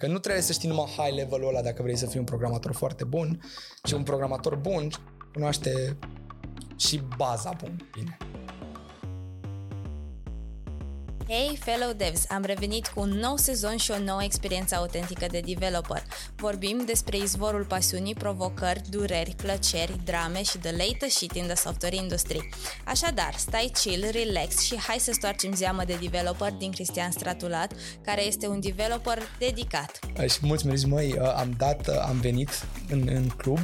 Că nu trebuie să știi numai high level-ul ăla dacă vrei să fii un programator foarte bun, ci un programator bun cunoaște și baza bine. Hey, fellow devs! Am revenit cu un nou sezon și o nouă experiență autentică de developer. Vorbim despre izvorul pasiunii, provocări, dureri, plăceri, drame și the latest shit in the software industry. Așadar, stai chill, relax și hai să stoarcem Zeamă de Developer din Cristian Stratulat, care este un developer dedicat. Și mulți mi-au zis, măi, am venit în club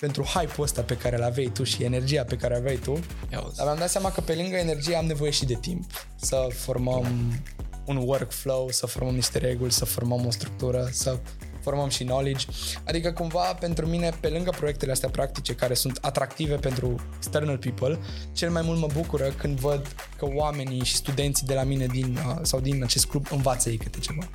pentru hype-ul ăsta pe care l-aveai tu și energia pe care aveai tu. Dar mi-am dat seama că pe lângă energie am nevoie și de timp. Să formăm un workflow, să formăm niște reguli, să formăm o structură, să formăm și knowledge. Adică cumva pentru mine, pe lângă proiectele astea practice care sunt atractive pentru external people, cel mai mult mă bucură când văd că oamenii și studenții de la mine din acest club învață ei câte ceva.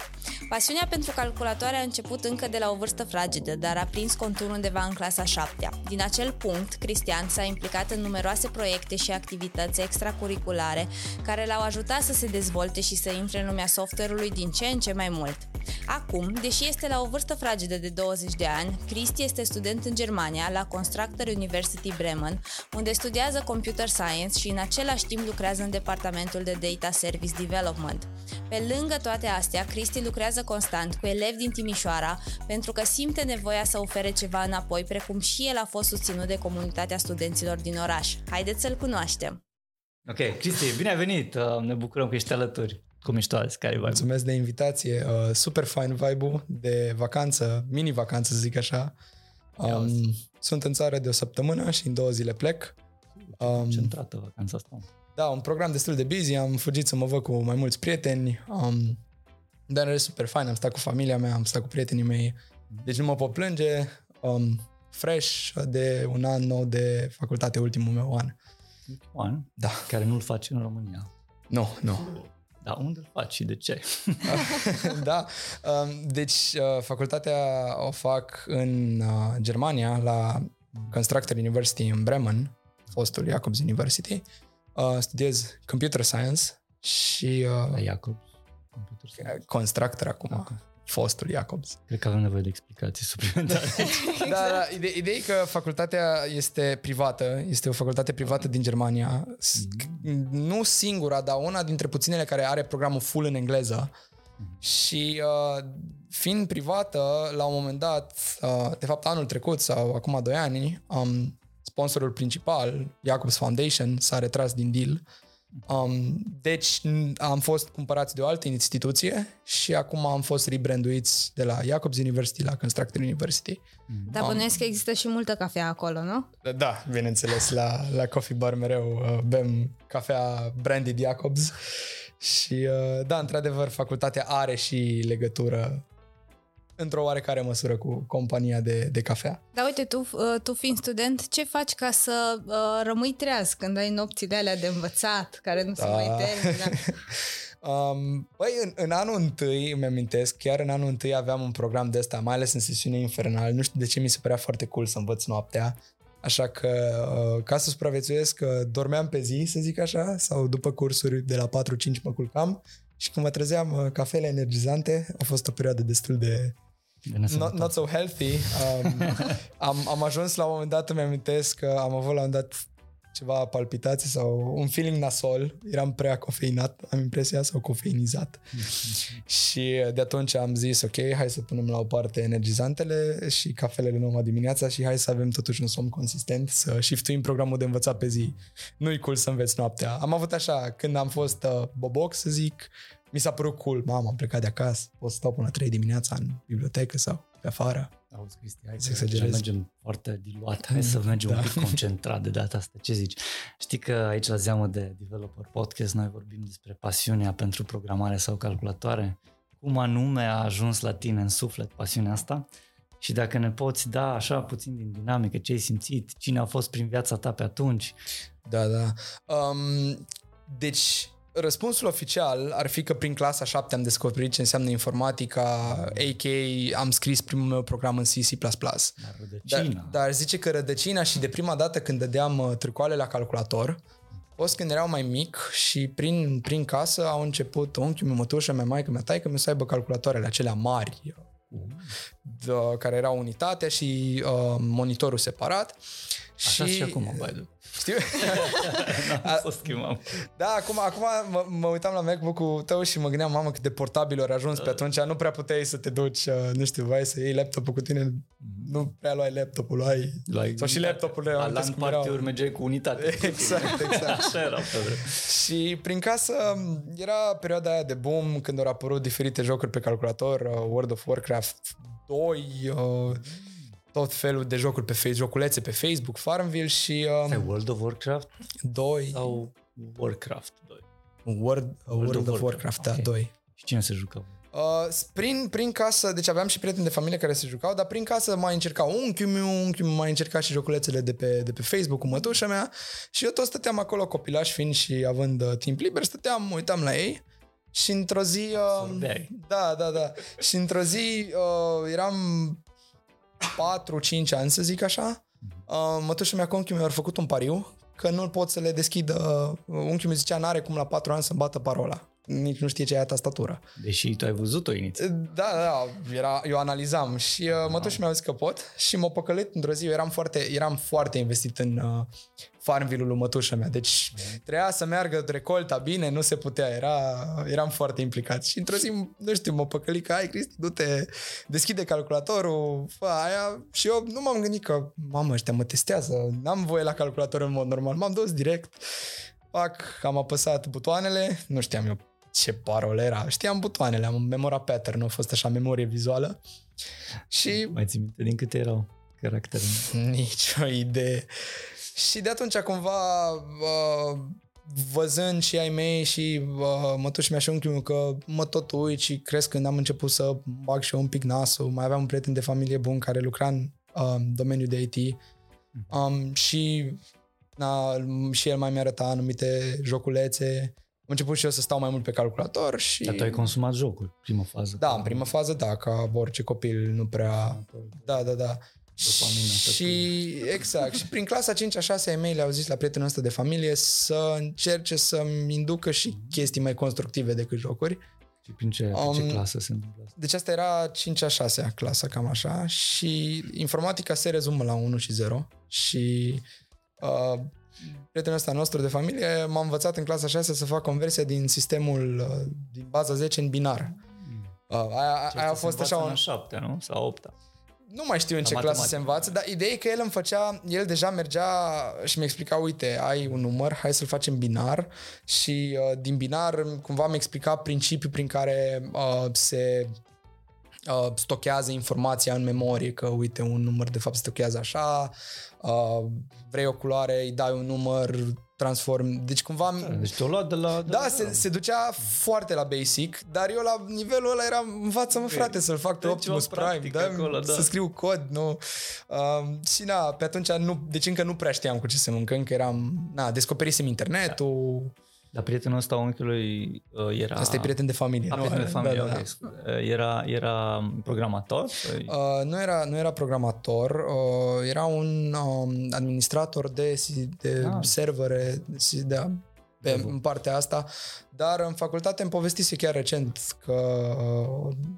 Pasiunea pentru calculatoare a început încă de la o vârstă fragedă, dar a prins contur undeva în clasa 7-a. Din acel punct, Cristian s-a implicat în numeroase proiecte și activități extracurriculare care l-au ajutat să se dezvolte și să intre în lumea software-ului din ce în ce mai mult. Acum, deși este la o vârstă fragedă de 20 de ani, Cristi este student în Germania la Constructor University Bremen, unde studiază Computer Science și în același timp lucrează în departamentul de Data Services Development. Pe lângă toate astea, Cristi lucrează constant cu elevi din Timișoara pentru că simte nevoia să ofere ceva înapoi, precum și el a fost susținut de comunitatea studenților din oraș. Haideți să-l cunoaștem! Ok, Cristi, bine ai venit! Ne bucurăm că ești alături! Cum ești toți? Care vibe? Mulțumesc de invitație! Super fine vibe-ul de vacanță, mini-vacanță să zic așa. Sunt în țară de o săptămână și în 2 zile plec. Concentrată vacanța asta. Da, un program destul de busy, am fugit să mă văd cu mai mulți prieteni, dar e super fain, am stat cu familia mea, am stat cu prietenii mei, deci nu mă pot plânge, fresh de un an nou de facultate, ultimul meu an. Un an? Da. Care nu-l faci în România. Nu. Dar unde îl faci și de ce? Da, deci facultatea o fac în Germania, la Constructor University în Bremen, fostul Jacobs University. Studiez Computer Science și... Jacobs? Computer Science. Constructor acum, okay. Fostul Jacobs. Cred că avem nevoie de explicații suplimentare. Exact. Dar ideea e că facultatea este privată, este o facultate privată din Germania. Nu singura, dar una dintre puținele care are programul full în engleză. Și fiind privată, la un moment dat, de fapt anul trecut sau acum 2 ani, sponsorul principal, Jacobs Foundation, s-a retras din deal. Deci am fost cumpărați de o altă instituție și acum am fost rebranduiți de la Jacobs University la Constructor University. Dar bănuiesc că există și multă cafea acolo, nu? Da, bineînțeles, la coffee bar mereu bem cafea branded Jacobs și da, într-adevăr, facultatea are și legătură într-o oarecare măsură cu compania de cafea. Dar uite, tu fiind student, ce faci ca să rămâi treaz când ai nopțile alea de învățat, care nu se mai termină? Băi, în anul întâi, îmi amintesc, chiar în anul întâi aveam un program de ăsta, mai ales în sesiune infernal. Nu știu de ce mi se părea foarte cool să învăț noaptea. Așa că, ca să supraviețuiesc, dormeam pe zi, să zic așa, sau după cursuri de la 4-5 mă culcam și când mă trezeam, cafele energizante. A fost o perioadă destul de... Not so healthy. Am ajuns la un moment dat, îmi amintesc că am avut la un moment dat ceva palpitații sau un feeling nasol, eram prea cofeinat, am impresia, sau cofeinizat. Și de atunci am zis, ok, hai să punem la o parte energizantele și cafelele numai dimineața și hai să avem totuși un somn consistent, să shiftuim programul de învățat pe zi. Nu-i cool să înveți noaptea. Am avut așa, când am fost boboc, să zic, mi s-a părut cool, am plecat de acasă, pot să stau până la 3 dimineața în bibliotecă sau pe afară. Auzi, Cristi, hai să mergem foarte diluat, hai să mergem un pic concentrat de data asta, ce zici? Știi că aici la Zeamă de Developer Podcast noi vorbim despre pasiunea pentru programare sau calculatoare, cum anume a ajuns la tine în suflet pasiunea asta și dacă ne poți da așa puțin din dinamică, ce ai simțit, cine a fost prin viața ta pe atunci? Da. Deci... Răspunsul oficial ar fi că prin clasa 7 am descoperit ce înseamnă informatica, a.k.a. am scris primul meu program în C++. Dar zice că rădăcina și de prima dată când dădeam târcoale la calculator, fost când erau mai mic și prin casă au început unchiul meu, mătușa mea, maică mea, taică mi să aibă calculatoarele acelea mari, care era unitatea și monitorul separat. Așa și acum mobile-ul. Știu? N-am să schimbam. Da, acum mă uitam la MacBook-ul tău și mă gândeam, mamă, cât de portabil ori ajuns pe atunci. Nu prea puteai să te duci, nu știu, vai, să iei laptopul cu tine. Nu prea luai laptopul, sau și laptopul. La în party-uri mergeai cu unitate. Exact. Așa era. Și prin casă era perioada aia de boom, când au apărut diferite jocuri pe calculator, World of Warcraft 2, tot felul de jocuri pe Facebook, joculețe pe Facebook, Farmville și... World of Warcraft 2 sau Warcraft 2? World of Warcraft, da, 2. Și cine se jucau? Prin casă, deci aveam și prieteni de familie care se jucau, dar prin casă mai încercau unchiul meu mai încerca și joculețele de pe Facebook cu mătușa mea și eu tot stăteam acolo, copilaș fiind și având timp liber, stăteam, mă uitam la ei. Și într-o zi... Da. Și într-o zi eram 4-5 ani, să zic așa. Mătușa mea cu unchiul mi-a făcut un pariu că nu-l pot să le deschid. Unchiul mi zicea, n-are cum la 4 ani să-mi bată parola. Nici nu știe ce e aia tastatură. Deși tu ai văzut-o inițial. Da, eu analizam și mătușa mi-a zis că pot și m-a păcălit într-o zi. Eu eram foarte investit în Farmville-ul lui mătușa mea. Deci trebuia să meargă recolta bine, nu se putea, eram foarte implicat. Și într-o zi, nu știu, m-a păcălit că hai Cristi, du-te, deschide calculatorul, fă aia. Și eu nu m-am gândit că, mamă, ăștia mă testează, n-am voie la calculator în mod normal. M-am dus direct, am apăsat butoanele, nu știam eu ce parolă era. Știam butoanele, am memorat pattern, a fost așa memorie vizuală. Și... Mai ții minte din câte erau caracterele? Nici o idee. Și de atunci cumva văzând și ai mei și mătuși mea și unchiul că mă tot uit și cresc când am început să bag și eu un pic nasul. Mai aveam un prieten de familie bun care lucra în domeniul de IT și el mai mi-arăta anumite joculețe. Am început și eu să stau mai mult pe calculator și... Dar tu ai consumat jocuri, prima fază. Da, în prima fază, da, ca orice copil nu prea... Da. Exact. Și prin clasa 5-a, 6-a ei mei le-au zis la prietenul ăsta de familie să încerce să-mi inducă și chestii mai constructive decât jocuri. Și prin ce clasă se întâmplă asta? Deci asta era 5-a, 6-a clasa, cam așa. Și informatica se rezumă la 1 și 0. Și... prietenul ăsta nostru de familie m-a învățat în clasa 6 să fac conversie din sistemul din baza 10 în binar. Aia a fost așa un... în 7, nu? Sau 8. Nu mai știu în ce clasă se învață, dar ideea e că el îmi făcea, el deja mergea și mi-a explicat, uite, ai un număr, hai să-l facem binar și din binar cumva mi-a explicat principiul prin care se stochează informația în memorie, că uite, un număr de fapt stochează așa, vrei o culoare, îi dai un număr, transform, deci cumva... Deci te-o luat de la... Se ducea foarte la basic, dar eu la nivelul ăla eram, învață-mă frate să-l fac pe Optimus Prime, să scriu cod, nu? Și pe atunci, deci încă nu prea știam cu ce se mâncă, încă eram, descoperisem internetul... Dar prietenul ăsta unchiului era... Asta e prieten de familie. Da. Era programator? Nu era programator, era un administrator de servere în partea asta, dar în facultate îmi povestise chiar recent că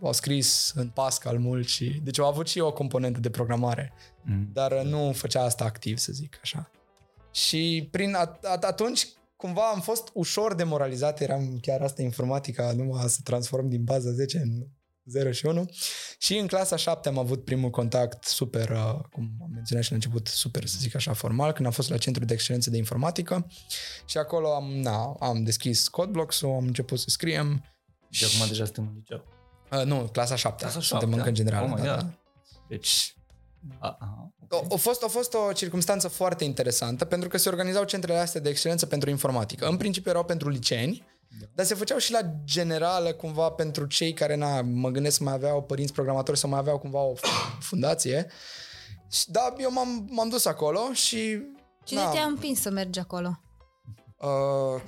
au scris în Pascal mult și... Deci au avut și o componentă de programare, dar nu făcea asta activ, să zic așa. Și atunci... Cumva am fost ușor demoralizat, eram chiar asta informatica, numai să transform din baza 10 în 0 și 1. Și în clasa 7 am avut primul contact super, cum am menționat și la început, super, să zic așa, formal, când am fost la Centrul de Excelență de Informatică și acolo am deschis Codeblocks-ul, am început să scriem. Și acum deja suntem în liceu. Nu, clasa 7. Suntem încă în general. Deci... Okay. A fost o circumstanță foarte interesantă pentru că se organizau centrele astea de excelență pentru informatică. În principiu erau pentru liceeni, dar se făceau și la generală cumva pentru cei care, mă gândesc, mai aveau părinți programatori sau mai aveau cumva o fundație. Da, eu m-am dus acolo și... Cine te-a împins să mergi acolo?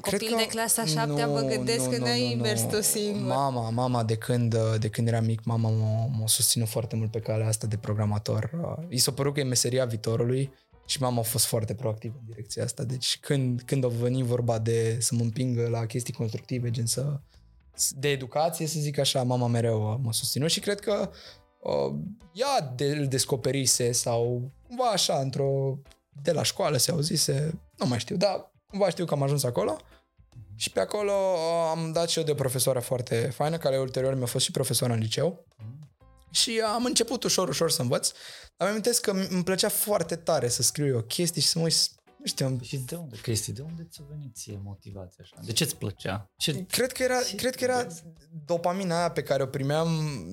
Copil de clasa 7-a, mă gândesc că ne-ai invers tu singur. Mama de când era mic, mama m-a susținut foarte mult pe calea asta de programator. I s-a părut că e meseria viitorului și mama a fost foarte proactivă în direcția asta. Deci când a venit vorba de să mă împingă la chestii constructive, de educație, să zic așa, mama mereu m-a susținut și cred că ea îl descoperise sau cumva așa, într-o, de la școală se auzise, nu mai știu, dar cumva știu că am ajuns acolo și pe acolo am dat și eu de o profesoară foarte faină, care ulterior mi-a fost și profesoară în liceu. Și am început ușor să învăț, dar mi-am amintesc că îmi plăcea foarte tare să scriu eu chestii și să mă uiți, nu știu. Și de unde, Cristi, de unde ți-a venit ție motivația așa? De ce-ți plăcea? Cred că era dopamina aia pe care o primeam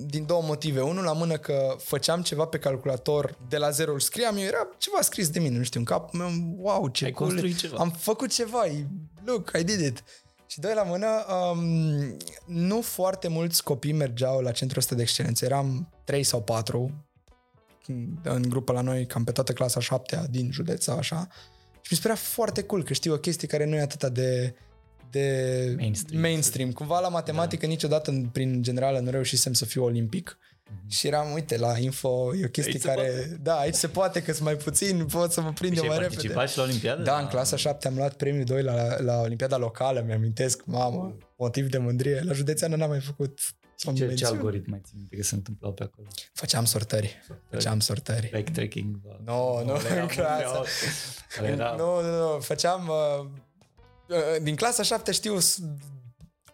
din două motive. Unul la mână că făceam ceva pe calculator, de la zero îl scriam, eu era ceva scris de mine, nu știu, în cap, wow, ce cool, am făcut ceva, look, I did it. Și doi la mână, nu foarte mulți copii mergeau la centrul ăsta de excelență. Eram 3 sau 4 în grupă la noi, cam pe toată clasa 7-a din județ sau așa. Și mi se părea foarte cool că știu o chestie care nu e atâta de mainstream. Cumva la matematică niciodată, prin generală, nu reușisem să fiu olimpic. Și eram, uite, la info e o chestie aici care... Da, aici se poate că sunt mai puțin, pot să mă prind mai repede. Și ai participat și la Olimpiadă? Da, în clasa 7 am luat premiul 2 la Olimpiada locală, mi-amintesc, mamă, motiv de mândrie. La județeană n-am mai făcut... Ce algoritm mai țin minte că se întâmplau pe acolo? Făceam sortări. Backtracking? Nu, făceam... Din clasa 7 știu...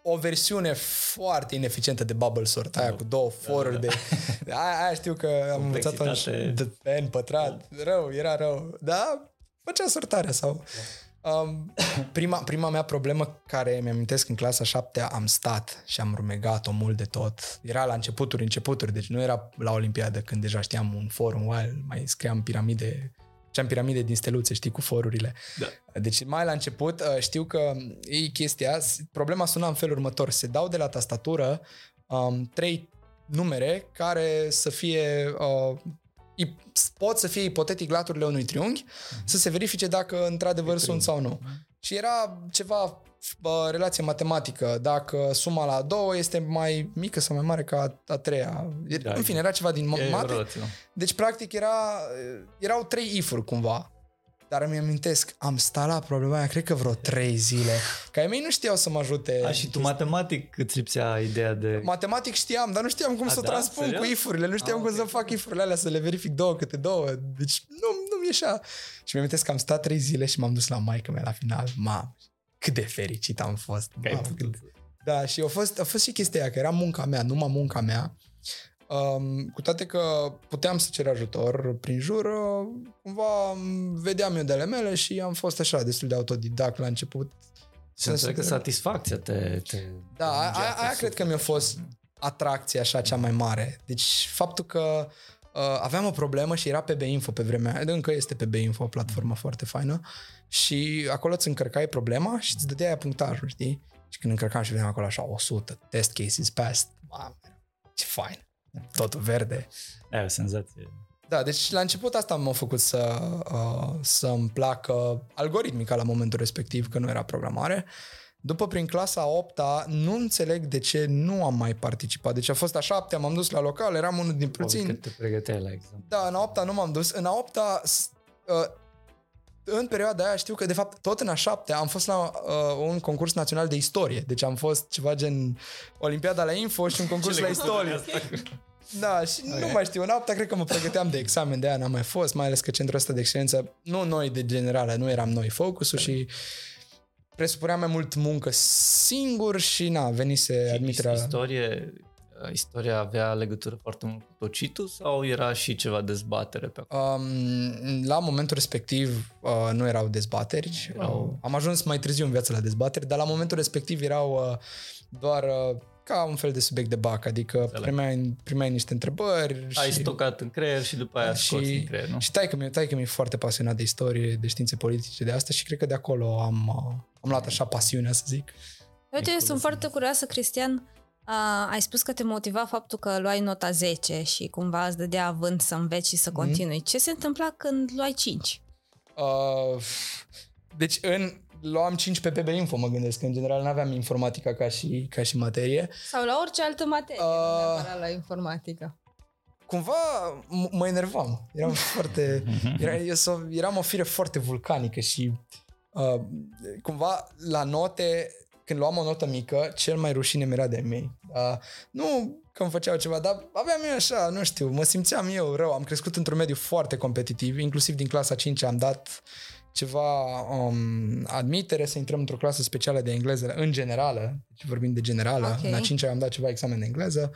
o versiune foarte ineficientă de bubble sort, aia cu două foruri de... Aia știu că am învățat atunci de n pătrat. Era rău. Da, făcea sortarea sau... Prima mea problemă care mi-amintesc în clasa 7-a, am stat și am rumegat-o mult de tot. Era la începuturi, deci nu era la Olimpiadă când deja știam un for, un while, mai scriam piramide... Făceam piramide din steluțe, știi, cu forurile. Da. Deci mai la început știu că e chestia, problema suna în felul următor. Se dau de la tastatură 3 numere care să fie, pot să fie ipotetic laturile unui triunghi, să se verifice dacă într-adevăr sunt sau nu. Și era ceva relație matematică, dacă suma la a doua este mai mică sau mai mare ca a treia. Da, în fine, era ceva din mate. Deci, practic, erau 3 if-uri cumva. Dar îmi amintesc, am stat la problema aia, cred că vreo 3 zile. Că ai mei nu știau să mă ajute. Și tu matematic îți lipsea ideea de... Matematic știam, dar nu știam cum să o transpun cu if-urile, nu știam cum să fac if-urile alea, să le verific două câte două. Deci, nu-mi ieșea. Și mi-am amintesc că am stat 3 zile și m-am dus la maică-mea la final. Mamă, cât de fericit am fost. Da, și a fost și chestia aia, că era munca mea, numai munca mea. Cu toate că puteam să cer ajutor prin jur, cumva vedeam eu de ale mele și am fost așa destul de autodidact la început. Să înțeleg că satisfacția te... Da, aia cred că mi-a fost atracția așa cea mai mare. Deci faptul că aveam o problemă și era PB Info pe vremea aia, încă este PB Info, o platformă foarte faină, și acolo îți încărcai problema și îți dădeai punctajul, știi? Și când încărcam și vedeam acolo așa 100, test cases passed, mamă, ce fain! Totul verde. E o senzație. Da, deci la început asta m-a făcut să îmi placă algoritmica la momentul respectiv, că nu era programare. După, prin clasa 8-a, nu înțeleg de ce nu am mai participat. Deci a fost a 7-a, m-am dus la local, eram unul din puțini. Că te pregăteai la examen. Da, în a 8-a nu m-am dus. În a 8-a, în perioada aia știu că, de fapt, tot în a 7-a am fost la un concurs național de istorie. Deci am fost ceva gen Olimpiada la Info și un concurs la istorie. Da, și nu mai știu, în a 8-a cred că mă pregăteam de examen, de aia n-am mai fost, mai ales că centrul ăsta de excelență, nu noi de generală, nu eram noi focusul și... presupunea mai mult muncă singur și venise admiterea... Istoria avea legătură foarte mult cu tocitul sau era și ceva dezbatere pe acolo? La momentul respectiv nu erau dezbateri. Am ajuns mai târziu în viață la dezbateri, dar la momentul respectiv erau doar ca un fel de subiect de bac, adică primeai niște întrebări. Ai stocat în creier și după aia scoți în creier, nu? Și taică-mi e foarte pasionat de istorie, de științe politice, de asta și cred că de acolo am luat așa pasiunea, să zic. Eu sunt foarte curioasă, Cristian. Ai spus că te motiva faptul că luai nota 10 și cumva îți dădea avânt să înveți și să continui. Ce se întâmpla când luai 5? Deci luam 5 pe PB Info, mă gândesc, că în general n-aveam informatica ca și materie. Sau la orice altă materie, nu neapărat la informatică. Cumva mă enervam. Eram foarte... eram o fire foarte vulcanică și cumva la note... Când luam o notă mică, cel mai rușine mi-era de mei. Nu că îmi făceau ceva, dar aveam eu așa, nu știu, mă simțeam eu rău. Am crescut într-un mediu foarte competitiv, inclusiv din clasa 5 am dat ceva admitere să intrăm într-o clasă specială de engleză în generală, deci vorbim de generală, okay. În a 5-a am dat ceva examen de engleză,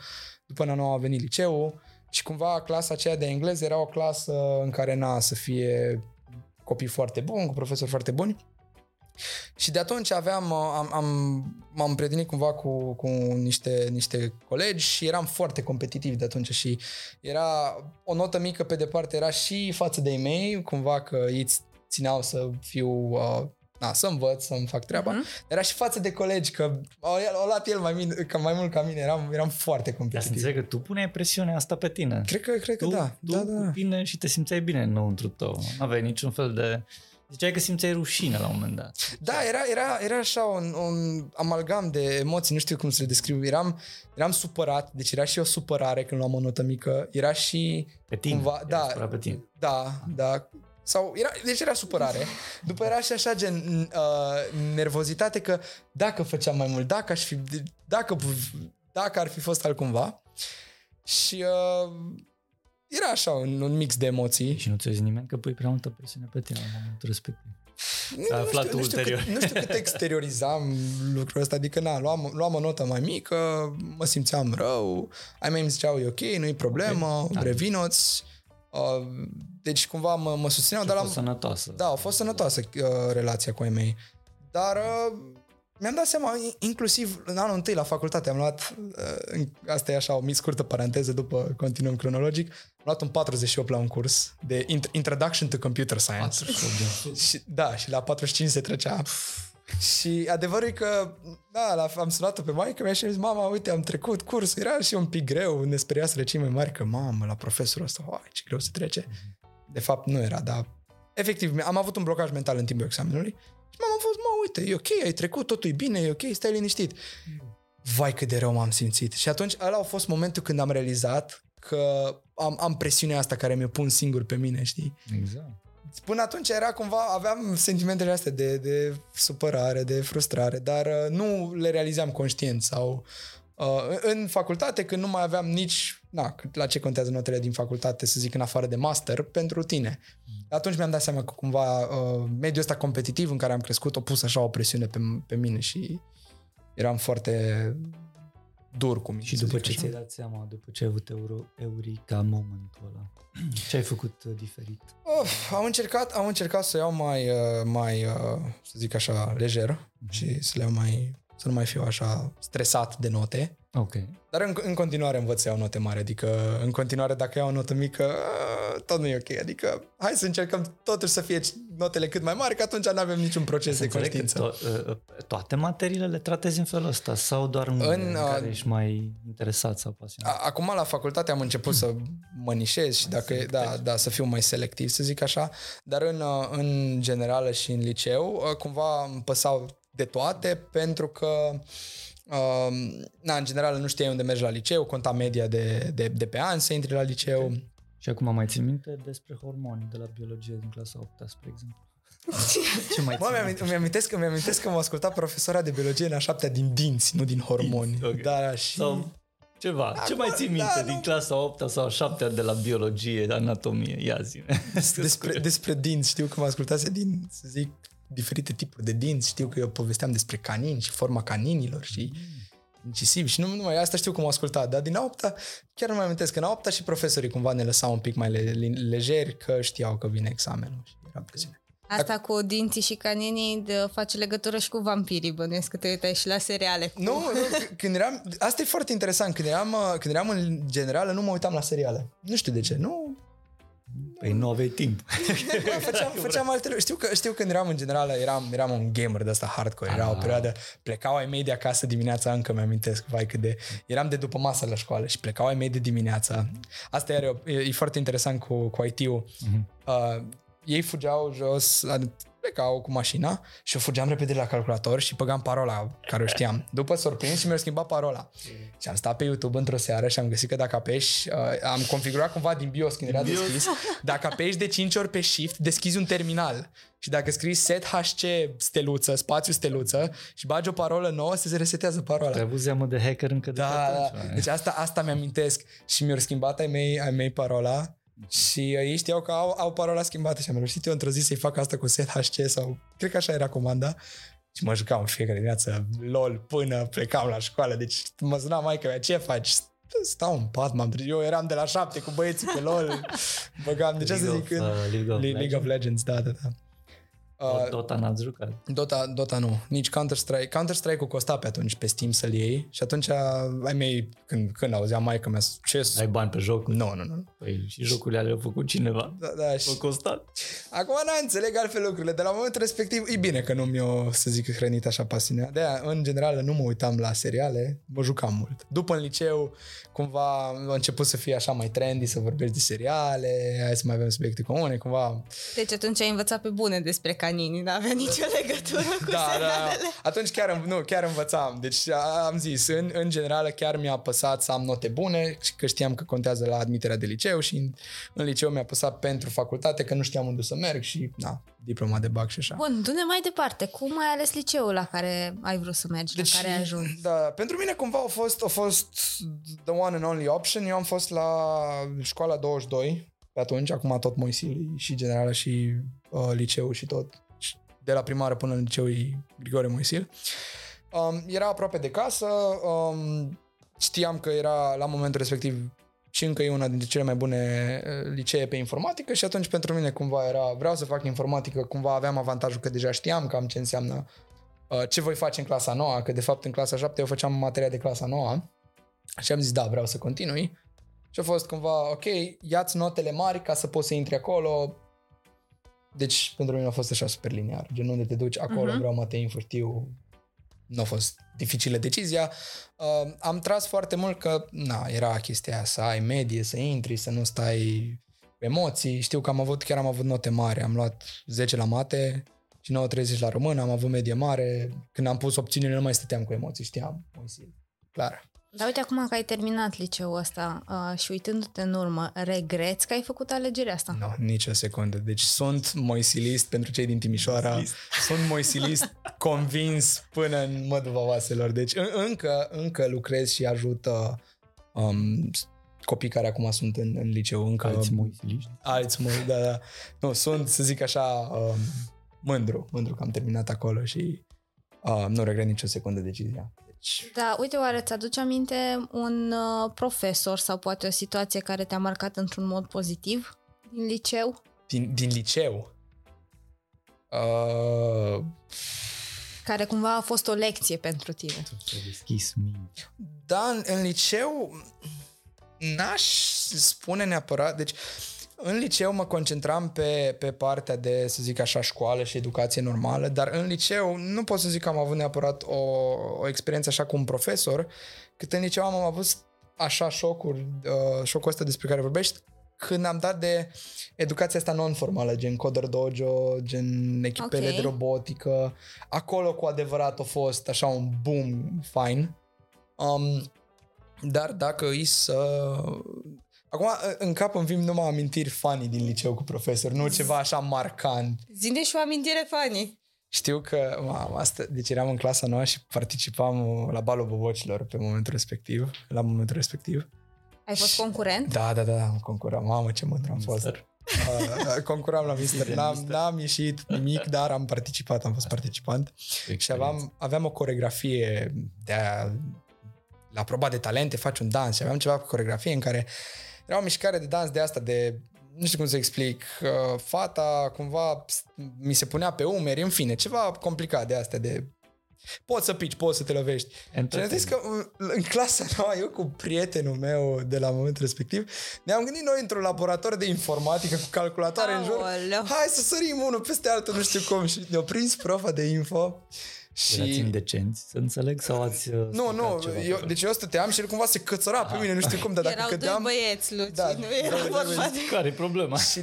după în a 9-a a venit liceul și cumva clasa aceea de engleză era o clasă în care să fie copii foarte buni, cu profesori foarte buni. Și de atunci m-am prietenit cumva cu niște colegi și eram foarte competitiv de atunci și era o notă mică pe departe, era și față de ei mei, cumva că ei țineau să fiu, să învăț, să-mi fac treaba, era și față de colegi, că au luat el mai mult ca mine, eram foarte competitiv. Dar să înțeleg că tu puneai presiunea asta pe tine. Cred că da. Cu tine și te simțeai bine înăuntru tău, n-aveai niciun fel de... Ziceai că simțeai rușine la un moment dat. Da, era așa un amalgam de emoții, nu știu cum să le descriu. Eram supărat, deci era și o supărare când luam o notă mică. Era și... Pe tine, cumva, pe tine. Da. Sau era supărare. După era și așa gen nervozitate că dacă făceam mai mult, dacă ar fi fost altcumva. Și... era așa un mix de emoții. Și nu ți-a zis nimeni că pui prea multă presiune pe tine la momentul respectiv. Nu știu cât exteriorizam lucrul ăsta, adică luam o notă mai mică, mă simțeam rău, ai mei îmi ziceau e ok, nu-i problemă, okay. Revinoți. Deci cumva mă susțineau. Și a fost sănătoasă. Da, a fost sănătoasă relația cu ai mei. Dar... mi-am dat seama, inclusiv în anul întâi la facultate, am luat, asta e așa o mică scurtă paranteză, după continuăm cronologic, am luat un 48 la un curs de Introduction to Computer Science. Și la 45 se trecea. Și adevărul e că, am sunat-o pe maică mea și mi-a zis, mama, uite, am trecut cursul, era și un pic greu, ne speriaseră cei mai mari că, mamă, la profesorul ăsta, ce greu se trece. De fapt, nu era, dar efectiv, am avut un blocaj mental în timpul examenului. Și m-am fost, uite, e ok, ai trecut, totul e bine, e ok, stai liniștit. Vai cât de rău m-am simțit. Și atunci ăla a fost momentul când am realizat că am presiunea asta care mi-o pun singur pe mine, știi? Exact. Până atunci era cumva, aveam sentimentele astea de supărare, de frustrare, dar nu le realizam conștient sau în facultate când nu mai aveam nici, la ce contează notele din facultate, să zic, în afară de master, pentru tine. Atunci mi-am dat seama că cumva mediul ăsta competitiv în care am crescut a pus așa o presiune pe mine și eram foarte dur cu mine. Și după ce ți-ai dat seama, după ce ai avut Eureka momentul ăla, ce ai făcut diferit? Am încercat să iau mai să zic așa, lejer și să le iau să nu mai fiu așa stresat de note. Okay. Dar în continuare învăț să iau note mari, adică în continuare dacă iau o notă mică, tot nu e ok, adică hai să încercăm totuși să fie notele cât mai mari, că atunci nu avem niciun proces de conștiință. Toate materiile le tratezi în felul ăsta sau doar în care ești mai interesat sau pasionat? Acum la facultate am început să mă nișez și să fiu mai selectiv, să zic așa, dar în generală și în liceu cumva îmi păsau de toate pentru că în general nu știai unde mergi la liceu, conta media de pe an să intri la liceu. Okay. Și acum mai țin minte despre hormoni de la biologie din clasa 8-a, spre exemplu. Ce mai mi-amintesc că m-a ascultat profesoara de biologie în a 7-a din dinți, nu din hormoni. Okay. Dar și... Sau ceva. Ce mai țin minte din clasa 8-a sau a 7-a de la biologie, de anatomie? Ia zi-ne. Despre dinți, știu că mă ascultase din, să zic, diferite tipuri de dinți, știu că eu povesteam despre canini și forma caninilor și incisivi și nu mai asta știu cum o ascultat, dar din a 8-a, chiar nu mai amintesc că în a 8-a și profesorii cumva ne lăsau un pic mai lejeri că știau că vine examenul și era presiune. Asta cu dinții și caninii face legătură și cu vampirii, bănuiesc că te uitai și la seriale. Asta e foarte interesant, când eram în generală nu mă uitam la seriale, nu știu de ce, nu... Păi nu aveai timp. Făceam alte lucruri. Știu când eram în general, eram un gamer de asta hardcore. Era o perioadă, plecau ai mei de acasă dimineața, încă mi-amintesc, eram de după masă la școală și plecau ai mei de dimineața. Asta e foarte interesant cu IT-ul. Ei fugeau jos, plecau cu mașina și o fugeam repede la calculator și băgam parola care o știam. După surprins și mi-a schimbat parola. Și am stat pe YouTube într-o seară și am găsit că dacă apeși, am configurat cumva din BIOS când era deschis, dacă apeși de 5 ori pe shift, deschizi un terminal. Și dacă scrii set HC steluță, spațiu steluță și bagi o parolă nouă, se resetează parola. Te-ai avut zeamă de hacker încă de atunci. Deci asta mi-amintesc și mi-au schimbat ai mei parola. Și ei știau că au parola schimbată și am reușit eu într-o zi să-i fac asta cu SHC sau cred că așa era comanda și mă jucam în fiecare dimineață LOL până plecam la școală, deci mă zâna maică mea, ce faci? Stau în pat, m-am trezit, eu eram de la 7 cu băieții pe LOL, băgam, de ce să zic? League of Legends, da. Dota n-ați jucat? Dota nu, nici Counter-Strike. Counter-Strike-ul costa pe atunci pe Steam să-l iei și atunci ai mei, când auzea maică mea, ce... Ai bani pe jocuri? Nu. Păi și jocurile alea le-a făcut cineva. Da, și... costat. Acum n-am înțeleg altfel lucrurile, de la momentul respectiv e bine că nu mi-o, să zic, hrănit așa pasiunea. De-aia, în general, nu mă uitam la seriale, mă jucam mult. După în liceu, cumva a început să fie așa mai trendy, să vorbești de seriale, hai să mai avem subiecte comune, cumva. Deci atunci ai învățat pe bune despre Canini, n-avea nicio legătură cu serialele. Da. Atunci chiar învățam. Deci am zis, în general chiar mi-a păsat să am note bune, că știam că contează la admiterea de liceu și în liceu mi-a păsat pentru facultate, că nu știam unde să merg și diploma de bac și așa. Bun, du-ne mai departe. Cum ai ales liceul la care ai vrut să mergi, deci, la care ai ajuns? Da, pentru mine cumva a fost the one and only option. Eu am fost la școala 22 pe atunci, acum tot Moisil și generală și liceu și tot, de la primară până în liceu e Grigore Moisil. Era aproape de casă, știam că era la momentul respectiv și încă e una dintre cele mai bune licee pe informatică și atunci pentru mine cumva era, vreau să fac informatică, cumva aveam avantajul că deja știam cam ce înseamnă, ce voi face în clasa 9, că de fapt în clasa 7 eu făceam materia de clasa 9 și am zis da, vreau să continui și a fost cumva ok, ia-ți notele mari ca să poți să intri acolo. Deci, pentru mine a fost așa super linear. Gen, unde te duci, acolo vreau mate-info, știu. Nu a fost dificilă decizia. Am tras foarte mult că, era chestia aia, să ai medie, să intri, să nu stai pe emoții. Știu că chiar am avut note mari. Am luat 10 la mate și 9,30 la română, am avut medie mare. Când am pus opțiunile, nu mai stăteam cu emoții, știam. Clar. Dar uite acum că ai terminat liceul ăsta și uitându-te în urmă, regreți că ai făcut alegerea asta? Nu, nici o secundă. Deci sunt moisilist pentru cei din Timișoara. Sunt moisilist convins până în măduva oaselor. Deci încă lucrez și ajută copii care acum sunt în liceu. Încă, alți moisiliști? Alți moisiliști, da. Nu, sunt, să zic așa, mândru că am terminat acolo și nu regret nici o secundă decizia. Da, uite, oare ți-aduce aminte un profesor sau poate o situație care te-a marcat într-un mod pozitiv din liceu? Din liceu? Care cumva a fost o lecție pentru tine. Da, în liceu n-aș spune neapărat, deci în liceu mă concentram pe partea de, să zic așa, școală și educație normală, dar în liceu nu pot să zic că am avut neapărat o experiență așa cu un profesor, cât în liceu am avut așa șocul ăsta despre care vorbești, când am dat de educația asta non-formală, gen Coder Dojo, gen echipele de robotică, acolo cu adevărat a fost așa un boom fain. Dar dacă îi să... Acum în cap îmi vin numai amintiri funny din liceu cu profesori, nu ceva așa marcant. Zi-ne și o amintire funny. Știu că, deci eram în clasa nouă și participam la balul bobocilor pe momentul respectiv, Ai fost concurent? Da, concuram. Mamă, ce mândru am fost. Concuram la Mister. N-am ieșit nimic, dar am participat, am fost participant. Și aveam o coreografie de la proba de talente faci un dans și aveam ceva cu coreografie în care era o mișcare de dans de asta de, nu știu cum să explic, fata cumva mi se punea pe umeri, în fine, ceva complicat de astea de poți să pici, poți să te lovești. Și am zis că în clasa nouă, eu cu prietenul meu de la momentul respectiv, ne-am gândit noi într-un laborator de informatică cu calculatoare în jur, hai să sărim unul peste altul, nu știu cum, și ne-a prins profa de info. Și... Erați indecenți, să înțeleg, sau ați... Nu, deci eu stăteam și el cumva se cățăra pe mine, nu știu cum, dar dacă erau cădeam... Erau doi băieți, Luci, da, nu era vorba de... Care-i problema? Și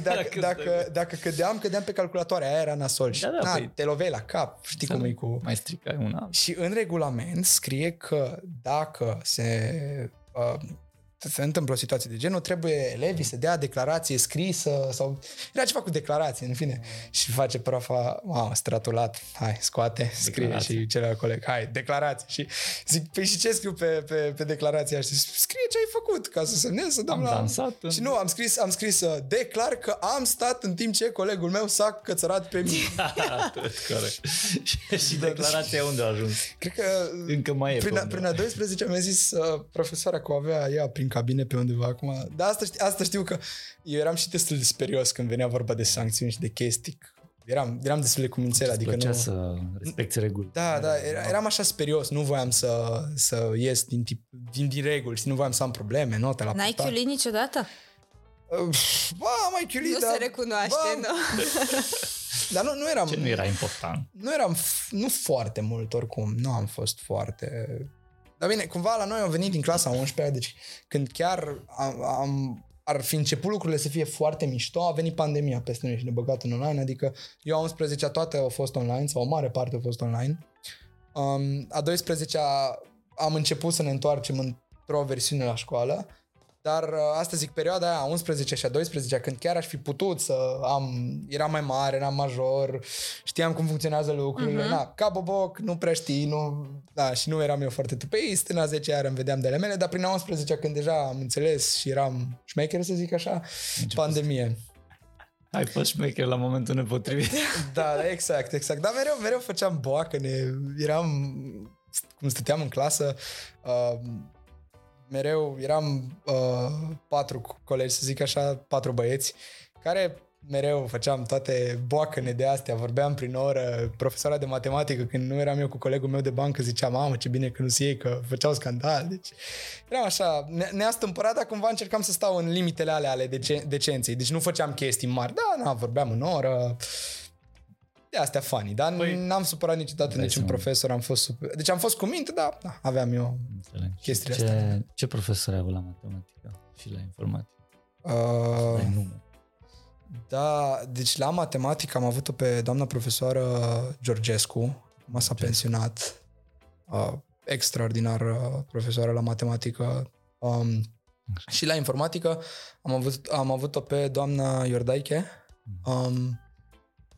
dacă cădeam pe calculatoare, aia era nasol și te loveai la cap, știi cum e cu... Mai stricai una. Și în regulament scrie că dacă se întâmplă o situație de genul, trebuie elevii să dea declarație scrisă sau... Era ceva cu declarație, în fine. Și face profa, mamă, Stratulat, hai, scoate, scrie declarație. Și celălalt coleg, hai, declarație. Și zic, păi și ce scriu pe declarația? Și scrie ce ai făcut, ca să semnez, să dăm la... Și nu, am scris declar că am stat în timp ce colegul meu s-a cățărat pe mine. Corect. Și declarația unde a ajuns? Cred că încă mai e prin a 12-a mi-a zis profesoara că o avea ea prin cabine pe undeva acum. Dar asta știu că eu eram și destul de sperios când venea vorba de sancțiuni și de chestii. Eram destul de cumințel, adică nu... să respecti reguli. Da, eram așa sperios, nu voiam să ies din reguli și nu voiam să am probleme, note la putat. N-ai chiulit niciodată? Ba, mai chiulit, nu se recunoaște, nu? Dar nu eram... Ce nu era important? Nu foarte mult, oricum. Nu am fost foarte... Dar bine, cumva la noi am venit din clasa 11-a, deci când chiar ar fi început lucrurile să fie foarte mișto, a venit pandemia peste noi și ne-a băgat în online, adică eu a 11-a toate au fost online, sau o mare parte au fost online. A 12-a am început să ne întoarcem într-o versiune la școală, dar asta zic, perioada aia, a 11-a și a 12-a, când chiar aș fi putut să eram mai mare, eram major, știam cum funcționează lucrurile, ca boboc, nu prea știi, și nu eram eu foarte tupeist, în a 10-a iar îmi vedeam de ale mele, dar prin a 11-a, când deja am înțeles și eram șmecher, să zic așa, pandemie. Ai fost șmecher la momentul nepotrivit. Da, exact. Dar mereu făceam boacă, cum stăteam în clasă, mereu eram patru colegi, să zic așa, patru băieți, care mereu făceam toate boacăne de astea, vorbeam prin oră, profesoara de matematică, când nu eram eu cu colegul meu de bancă, zicea, mamă, ce bine că nu se iei, că făceau scandal, deci eram așa, ne-a stâmpărat, dar cumva încercam să stau în limitele ale decenței, deci nu făceam chestii mari, vorbeam în oră, de astea funny, dar n-am supărat niciodată niciun profesor, am fost deci am fost cu minte, dar aveam eu chestiile astea. Ce profesor ai avut la matematică și la informatică? La numere. Da, deci la matematică am avut-o pe doamna profesoară Georgescu, s-a pensionat, extraordinar profesoară la matematică, și la informatică am avut-o pe doamna Iordaiche,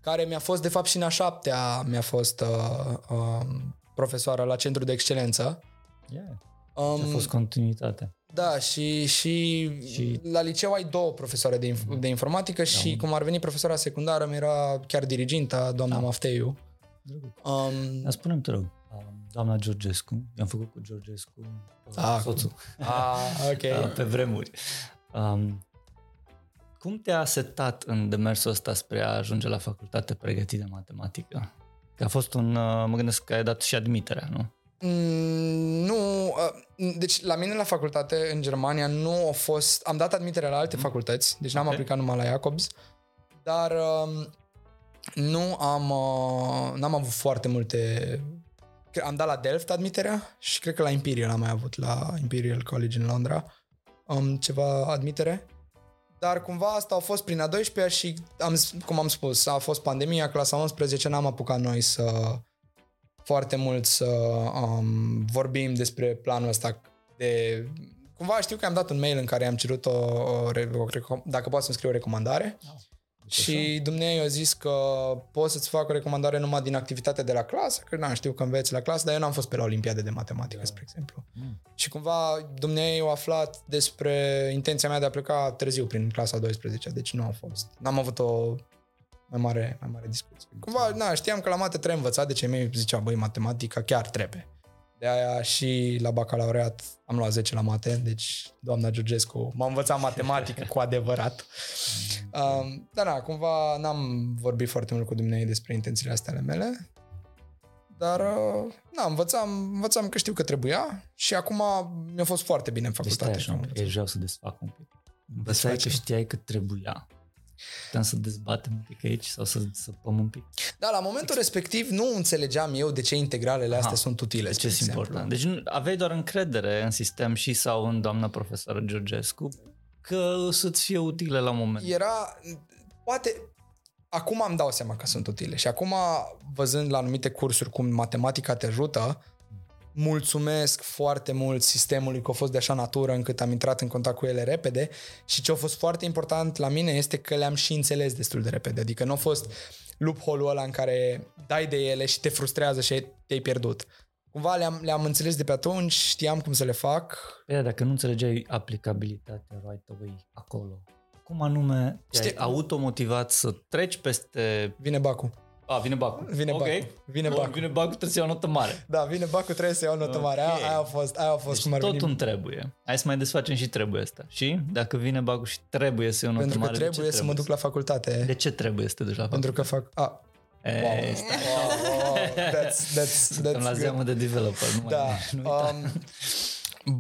care mi-a fost, de fapt, și în a 7-a mi-a fost profesoară la Centrul de Excelență. A fost continuitate. Da, și la liceu ai două profesoare de informatică și cum ar veni profesoara secundară mi-era chiar diriginta, doamna Mafteiu. Spune-mi, te rog, doamna Georgescu, am făcut cu Georgescu soțul. Okay. Pe vremuri. Cum te-a setat în demersul ăsta spre a ajunge la facultate pregătit de matematică? Că a fost mă gândesc că ai dat și admiterea, nu? Nu, deci la mine la facultate în Germania nu a fost, am dat admiterea la alte facultăți, deci n-am aplicat numai la Jacobs, dar n-am avut foarte multe, am dat la Delft admiterea și cred că la Imperial am mai avut, la Imperial College în Londra, ceva admitere. Dar cumva asta a fost prin a 12-a și, cum am spus, a fost pandemia, clasa 11, n-am apucat noi foarte mult să vorbim despre planul ăsta de... Cumva știu că am dat un mail în care am cerut dacă poate să-mi scriu o recomandare și dumneavoastră a zis că pot să-ți fac o recomandare numai din activitatea de la clasă, că știu că înveți la clasă, dar eu n-am fost pe la Olimpiade de Matematică, spre exemplu. Și cumva dumneavoastră a aflat despre intenția mea de a pleca târziu prin clasa 12-a, deci nu a fost. N-am avut o mai mare discuție. Cumva, știam că la mate trebuie învățat, deci ei mei ziceau, băi, matematica chiar trebuie. De aia și la bacalaureat am luat 10 la mate, deci doamna Georgescu m-a învățat matematică cu adevărat. Dar cumva n-am vorbit foarte mult cu dumneavoastră despre intențiile astea ale mele, dar învățam că știu că trebuia și acum mi-a fost foarte bine în facultate. Deci, vreau să desfac un pic. Învățai că știai că trebuia. Putem să dezbatem un pic aici sau să săpăm un pic. Da, la momentul respectiv nu înțelegeam eu de ce integralele astea sunt utile. De ce sunt importante. Deci aveai doar încredere în sistem și sau în doamna profesoră Georgescu că o să-ți fie utile la moment. Era, poate... Acum îmi dau seama că sunt utile și acum, văzând la anumite cursuri cum matematica te ajută, mulțumesc foarte mult sistemului că a fost de așa natură încât am intrat în contact cu ele repede și ce a fost foarte important la mine este că le-am și înțeles destul de repede, adică nu a fost loophole-ul ăla în care dai de ele și te frustrează și te-ai pierdut. Cumva le-am înțeles de pe atunci, știam cum să le fac. Păi dacă nu înțelegeai aplicabilitatea right away acolo... Cum anume te-ai automotivat să treci peste... Vine bacul. Vine bacul, trebuie să iau notă mare. Da, vine bacul, trebuie să iau notă mare. Aia a fost deci cum ar veni. Deci tot un trebuie. Hai să mai desfacem și trebuie asta. Și dacă vine bacul și trebuie să iau notă mare... Pentru că trebuie să mă duc la facultate. De ce trebuie să te duci la facultate? Pentru că fac... Suntem la Zeamă de Developer.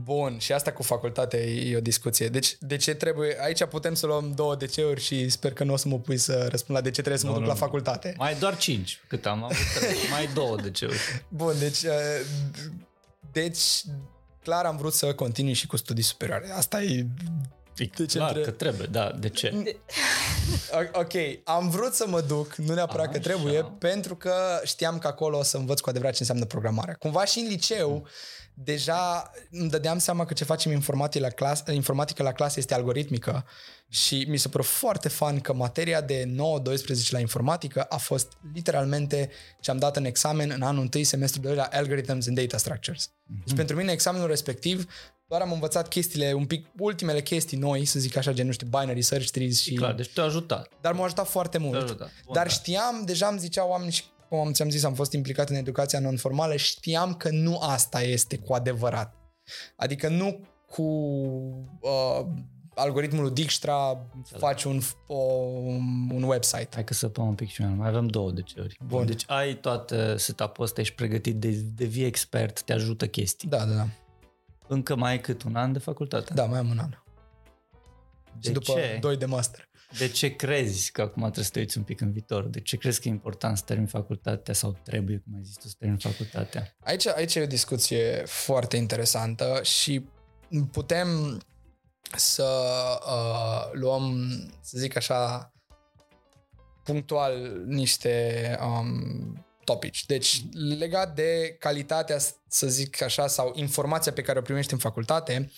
Bun, și asta cu facultatea e o discuție. Deci, de ce trebuie... Aici putem să luăm 2 DC-uri și sper că nu o să mă pui să răspund la de ce trebuie să mă duc la facultate. Mai doar 5, cât am avut 3. Mai 2 DC-uri. Bun, deci clar am vrut să continui și cu studii superioare. Asta e... că trebuie, da, de ce? Ok, am vrut să mă duc, nu neapărat că trebuie, pentru că știam că acolo o să învăț cu adevărat ce înseamnă programarea. Cumva și în liceu, deja îmi dădeam seama că ce facem informatică la clasă este algoritmică și mi se pare foarte fun că materia de 9-12 la informatică a fost literalmente ce am dat în examen în anul 1, semestrul 2 la Algorithms and Data Structures. Deci pentru mine examenul respectiv doar am învățat chestiile, un pic, ultimele chestii noi, să zic așa, gen, nu știu, binary search trees și... Clar, deci te-a ajutat. Dar m-a ajutat foarte mult. Dar știam, deja îmi ziceau oameni și, cum ți-am zis, am fost implicat în educația non-formală, știam că nu asta este cu adevărat. Adică nu cu algoritmul Dijkstra faci un website. Hai că să păm un pic și mai avem 2 de ce ori. Bun. Deci ai toată setup-ul ăsta, ești pregătit, devii expert, te ajută chestii. Da. Încă mai ai cât un an de facultate? Da, mai am un an. Și după 2 de master. De ce crezi că acum trebuie să te uiți un pic în viitor? De ce crezi că e important să termini facultatea sau trebuie, cum ai zis tu, să termini facultatea? Aici e o discuție foarte interesantă și putem să luăm, să zic așa, punctual niște... topici. Deci, legat de calitatea, să zic așa, sau informația pe care o primești în facultate,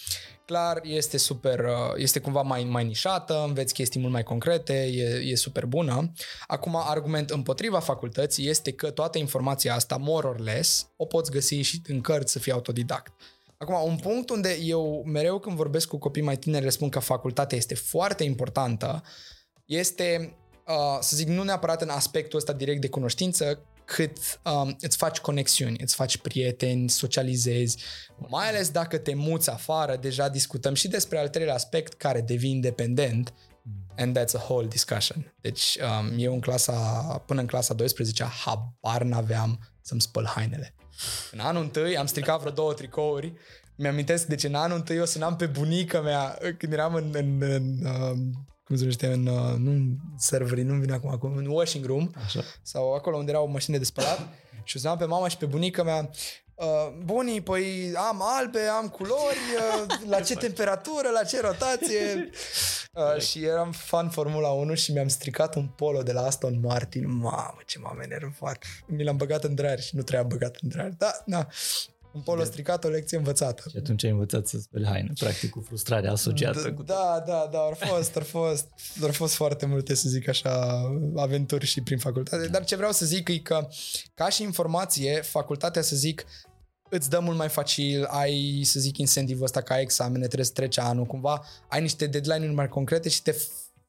clar, este super, este cumva mai nișată, înveți chestii mult mai concrete, e super bună. Acum, argument împotriva facultății este că toată informația asta, more or less, o poți găsi și în cărți, să fii autodidact. Acum, un punct unde eu mereu când vorbesc cu copii mai tineri le spun că facultatea este foarte importantă, este, să zic, nu neapărat în aspectul ăsta direct de cunoștință, cât îți faci conexiuni, îți faci prieteni, socializezi, mai ales dacă te muți afară, deja discutăm și despre al 3-lea aspect care devii independent, and that's a whole discussion. Deci eu până în clasa 12 habar n-aveam să-mi spăl hainele. În anul 1 am stricat vreo 2 tricouri, mi-am amintesc, deci în anul 1 eu sunam pe bunica mea când eram în washing room, așa, sau acolo unde erau mașinile de spălat și o sunam pe mama și pe bunica mea, bunii, păi am albe, am culori, la ce temperatură, la ce rotație. Și eram fan Formula 1 și mi-am stricat un polo de la Aston Martin. Mamă, ce m-am enervat. Mi l-am băgat în drag și nu trebuia băgat în drag. Da. Un polo stricat, o lecție învățată. Și atunci ai învățat să speli haine, practic cu frustrarea asociată. Da, au fost foarte multe, să zic așa, aventuri și prin facultate. Dar ce vreau să zic e că, ca și informație, facultatea, să zic, îți dă mult mai facil, ai, să zic, incentivul ăsta că ai examene, trebuie să treci anul, cumva ai niște deadline-uri mai concrete și te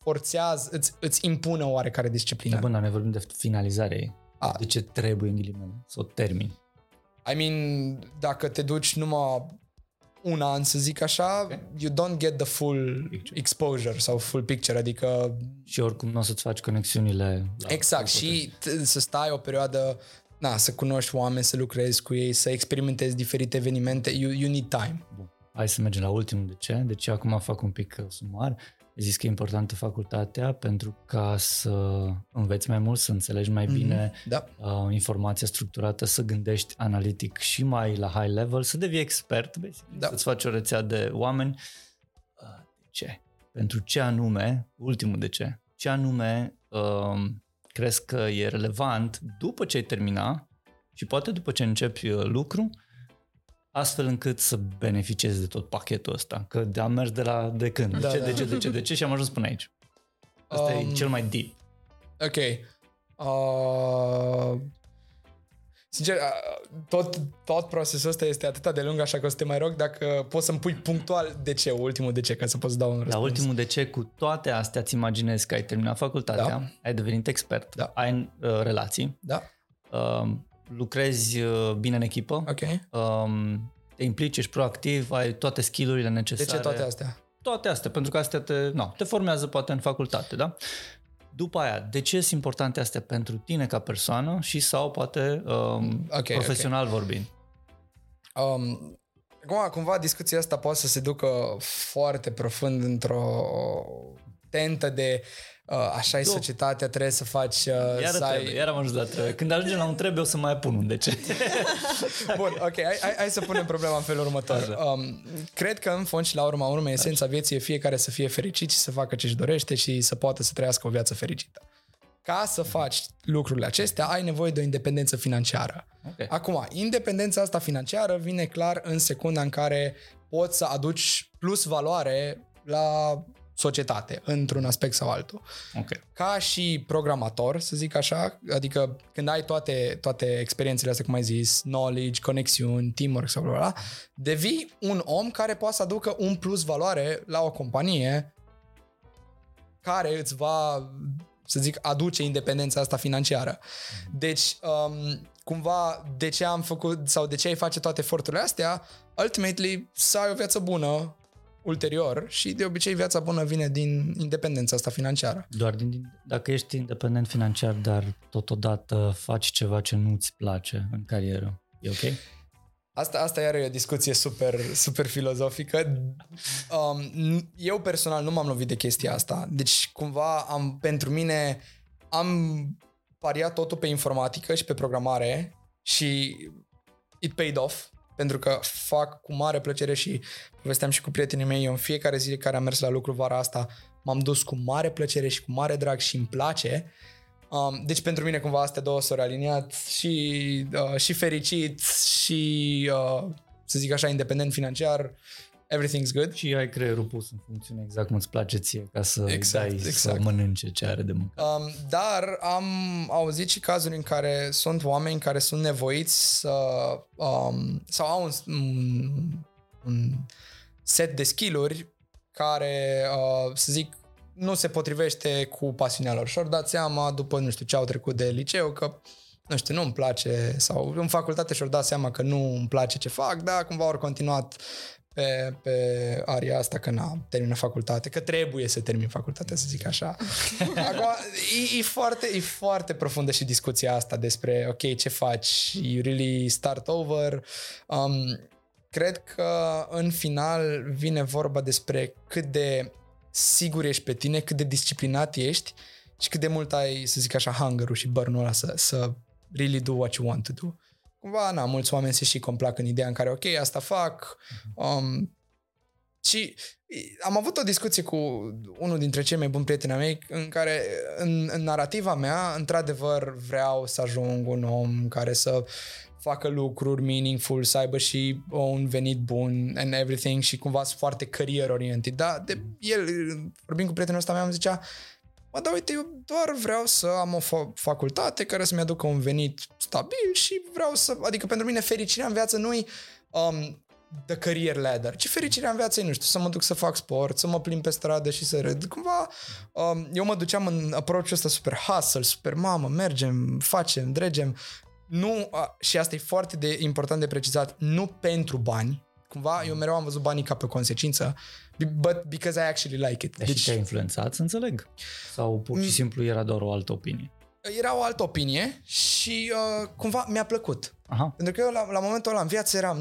forțează, îți impune o oarecare disciplină. Bun, dar ne vorbim de finalizare. De ce trebuie, în ghilimele, să o termini? I mean, dacă te duci numai un an, să zic așa, you don't get the full exposure sau full picture, adică... Și oricum nu o să-ți faci conexiunile... Exact, și să stai o perioadă, să cunoști oameni, să lucrezi cu ei, să experimentezi diferite evenimente, you need time. Bun. Hai să mergem la ultimul de ce. Deci acum fac un pic sumar. zis că e importantă facultatea pentru ca să înveți mai mult, să înțelegi mai bine informația structurată, să gândești analitic și mai la high level, să devii expert, să-ți faci o rețea de oameni. De ce? Pentru ce anume, ultimul de ce, ce anume crezi că e relevant după ce ai terminat și poate după ce începi lucru, astfel încât să beneficiezi de tot pachetul ăsta, că am mers de la de când, de ce și am ajuns până aici. Asta e cel mai deep. Ok. Sincer, tot procesul ăsta este atât de lung, așa că o să te mai rog dacă poți să-mi pui punctual de ce, ultimul de ce, ca să poți dau un răspuns. La ultimul de ce, cu toate astea, îți imaginezi că ai terminat facultatea, ai devenit expert, ai relații, lucrezi bine în echipă, te implici, ești proactiv, ai toate skill-urile necesare. De ce toate astea? Toate astea, pentru că astea te formează poate în facultate, da? După aia, de ce sunt importante astea pentru tine ca persoană și sau poate profesional vorbind? Acum, cumva, discuția asta poate să se ducă foarte profund într-o tentă de așa-i societatea, trebuie să faci... Iar am ajuns la trebuie. Când ajungem la un trebuie, o să mai pun un de ce. Bun, ok, hai să punem problema în felul următor. Cred că, în fond și la urma urmei, esența vieții e fiecare să fie fericit și să facă ce-și dorește și să poată să trăiască o viață fericită. Ca să faci lucrurile acestea, ai nevoie de o independență financiară. Okay. Acum, independența asta financiară vine clar în secunda în care poți să aduci plus valoare la... societate, într-un aspect sau altul. Okay. Ca și programator, să zic așa, adică când ai toate experiențele astea, cum ai zis, knowledge, conexiuni, teamwork sau bla bla, devii un om care poate să aducă un plus valoare la o companie care îți va, să zic, aduce independența asta financiară. Deci, cumva, de ce am făcut sau de ce ai face toate eforturile astea, ultimately, să ai o viață bună ulterior și de obicei viața bună vine din independența asta financiară. Doar dacă ești independent financiar, dar totodată faci ceva ce nu-ți place în carieră. E ok? Asta iar e o discuție super, super filozofică. Eu personal nu m-am lovit de chestia asta. Deci cumva am pariat totul pe informatică și pe programare și it paid off. Pentru că fac cu mare plăcere și povesteam și cu prietenii mei, eu în fiecare zi care am mers la lucru vara asta m-am dus cu mare plăcere și cu mare drag și îmi place. Deci pentru mine cumva astea două s-au aliniat și fericit și să zic așa independent financiar, everything's good. Și ai creierul pus în funcțiune exact cum îți place ție ca să să mănânce ce are de mâncat. Dar am auzit și cazuri în care sunt oameni care sunt nevoiți să sau au un set de skill-uri care, să zic, nu se potrivește cu pasiunea lor. Și-au dat seama după nu știu ce au trecut de liceu că nu îmi place sau în facultate și-au dat seama că nu îmi place ce fac, dar cumva au continuat pe aria asta că n-am terminat facultate, că trebuie să termin facultatea, să zic așa. Acum, e foarte profundă și discuția asta despre, ok, ce faci? You really start over? Cred că în final vine vorba despre cât de sigur ești pe tine, cât de disciplinat ești și cât de mult ai, să zic așa, hunger-ul și burn-ul ăla să really do what you want to do. Cumva, mulți oameni se și complac în ideea în care, ok, asta fac. Și am avut o discuție cu unul dintre cei mai buni prieteni mei în care, în narativa mea, într-adevăr vreau să ajung un om care să facă lucruri meaningful, să aibă și un venit bun and everything și cumva sunt foarte career-oriented. Dar el, vorbind cu prietenul ăsta meu, îmi zicea, dar uite, eu doar vreau să am o facultate care să-mi aducă un venit stabil și vreau să... Adică pentru mine fericirea în viață nu-i the career ladder, ci fericirea în viață e, nu știu, să mă duc să fac sport, să mă plimb pe stradă și să râd. Cumva eu mă duceam în approach-ul ăsta super hustle, super mamă, mergem, facem, dregem. Nu, și asta e foarte important de precizat, nu pentru bani. Cumva eu mereu am văzut banii ca pe consecință, but because I actually like it. Deci te-ai influențat, înțeleg? Sau pur și simplu era doar o altă opinie? era o altă opinie și cumva mi-a plăcut. Aha. Pentru că eu la momentul ăla în viață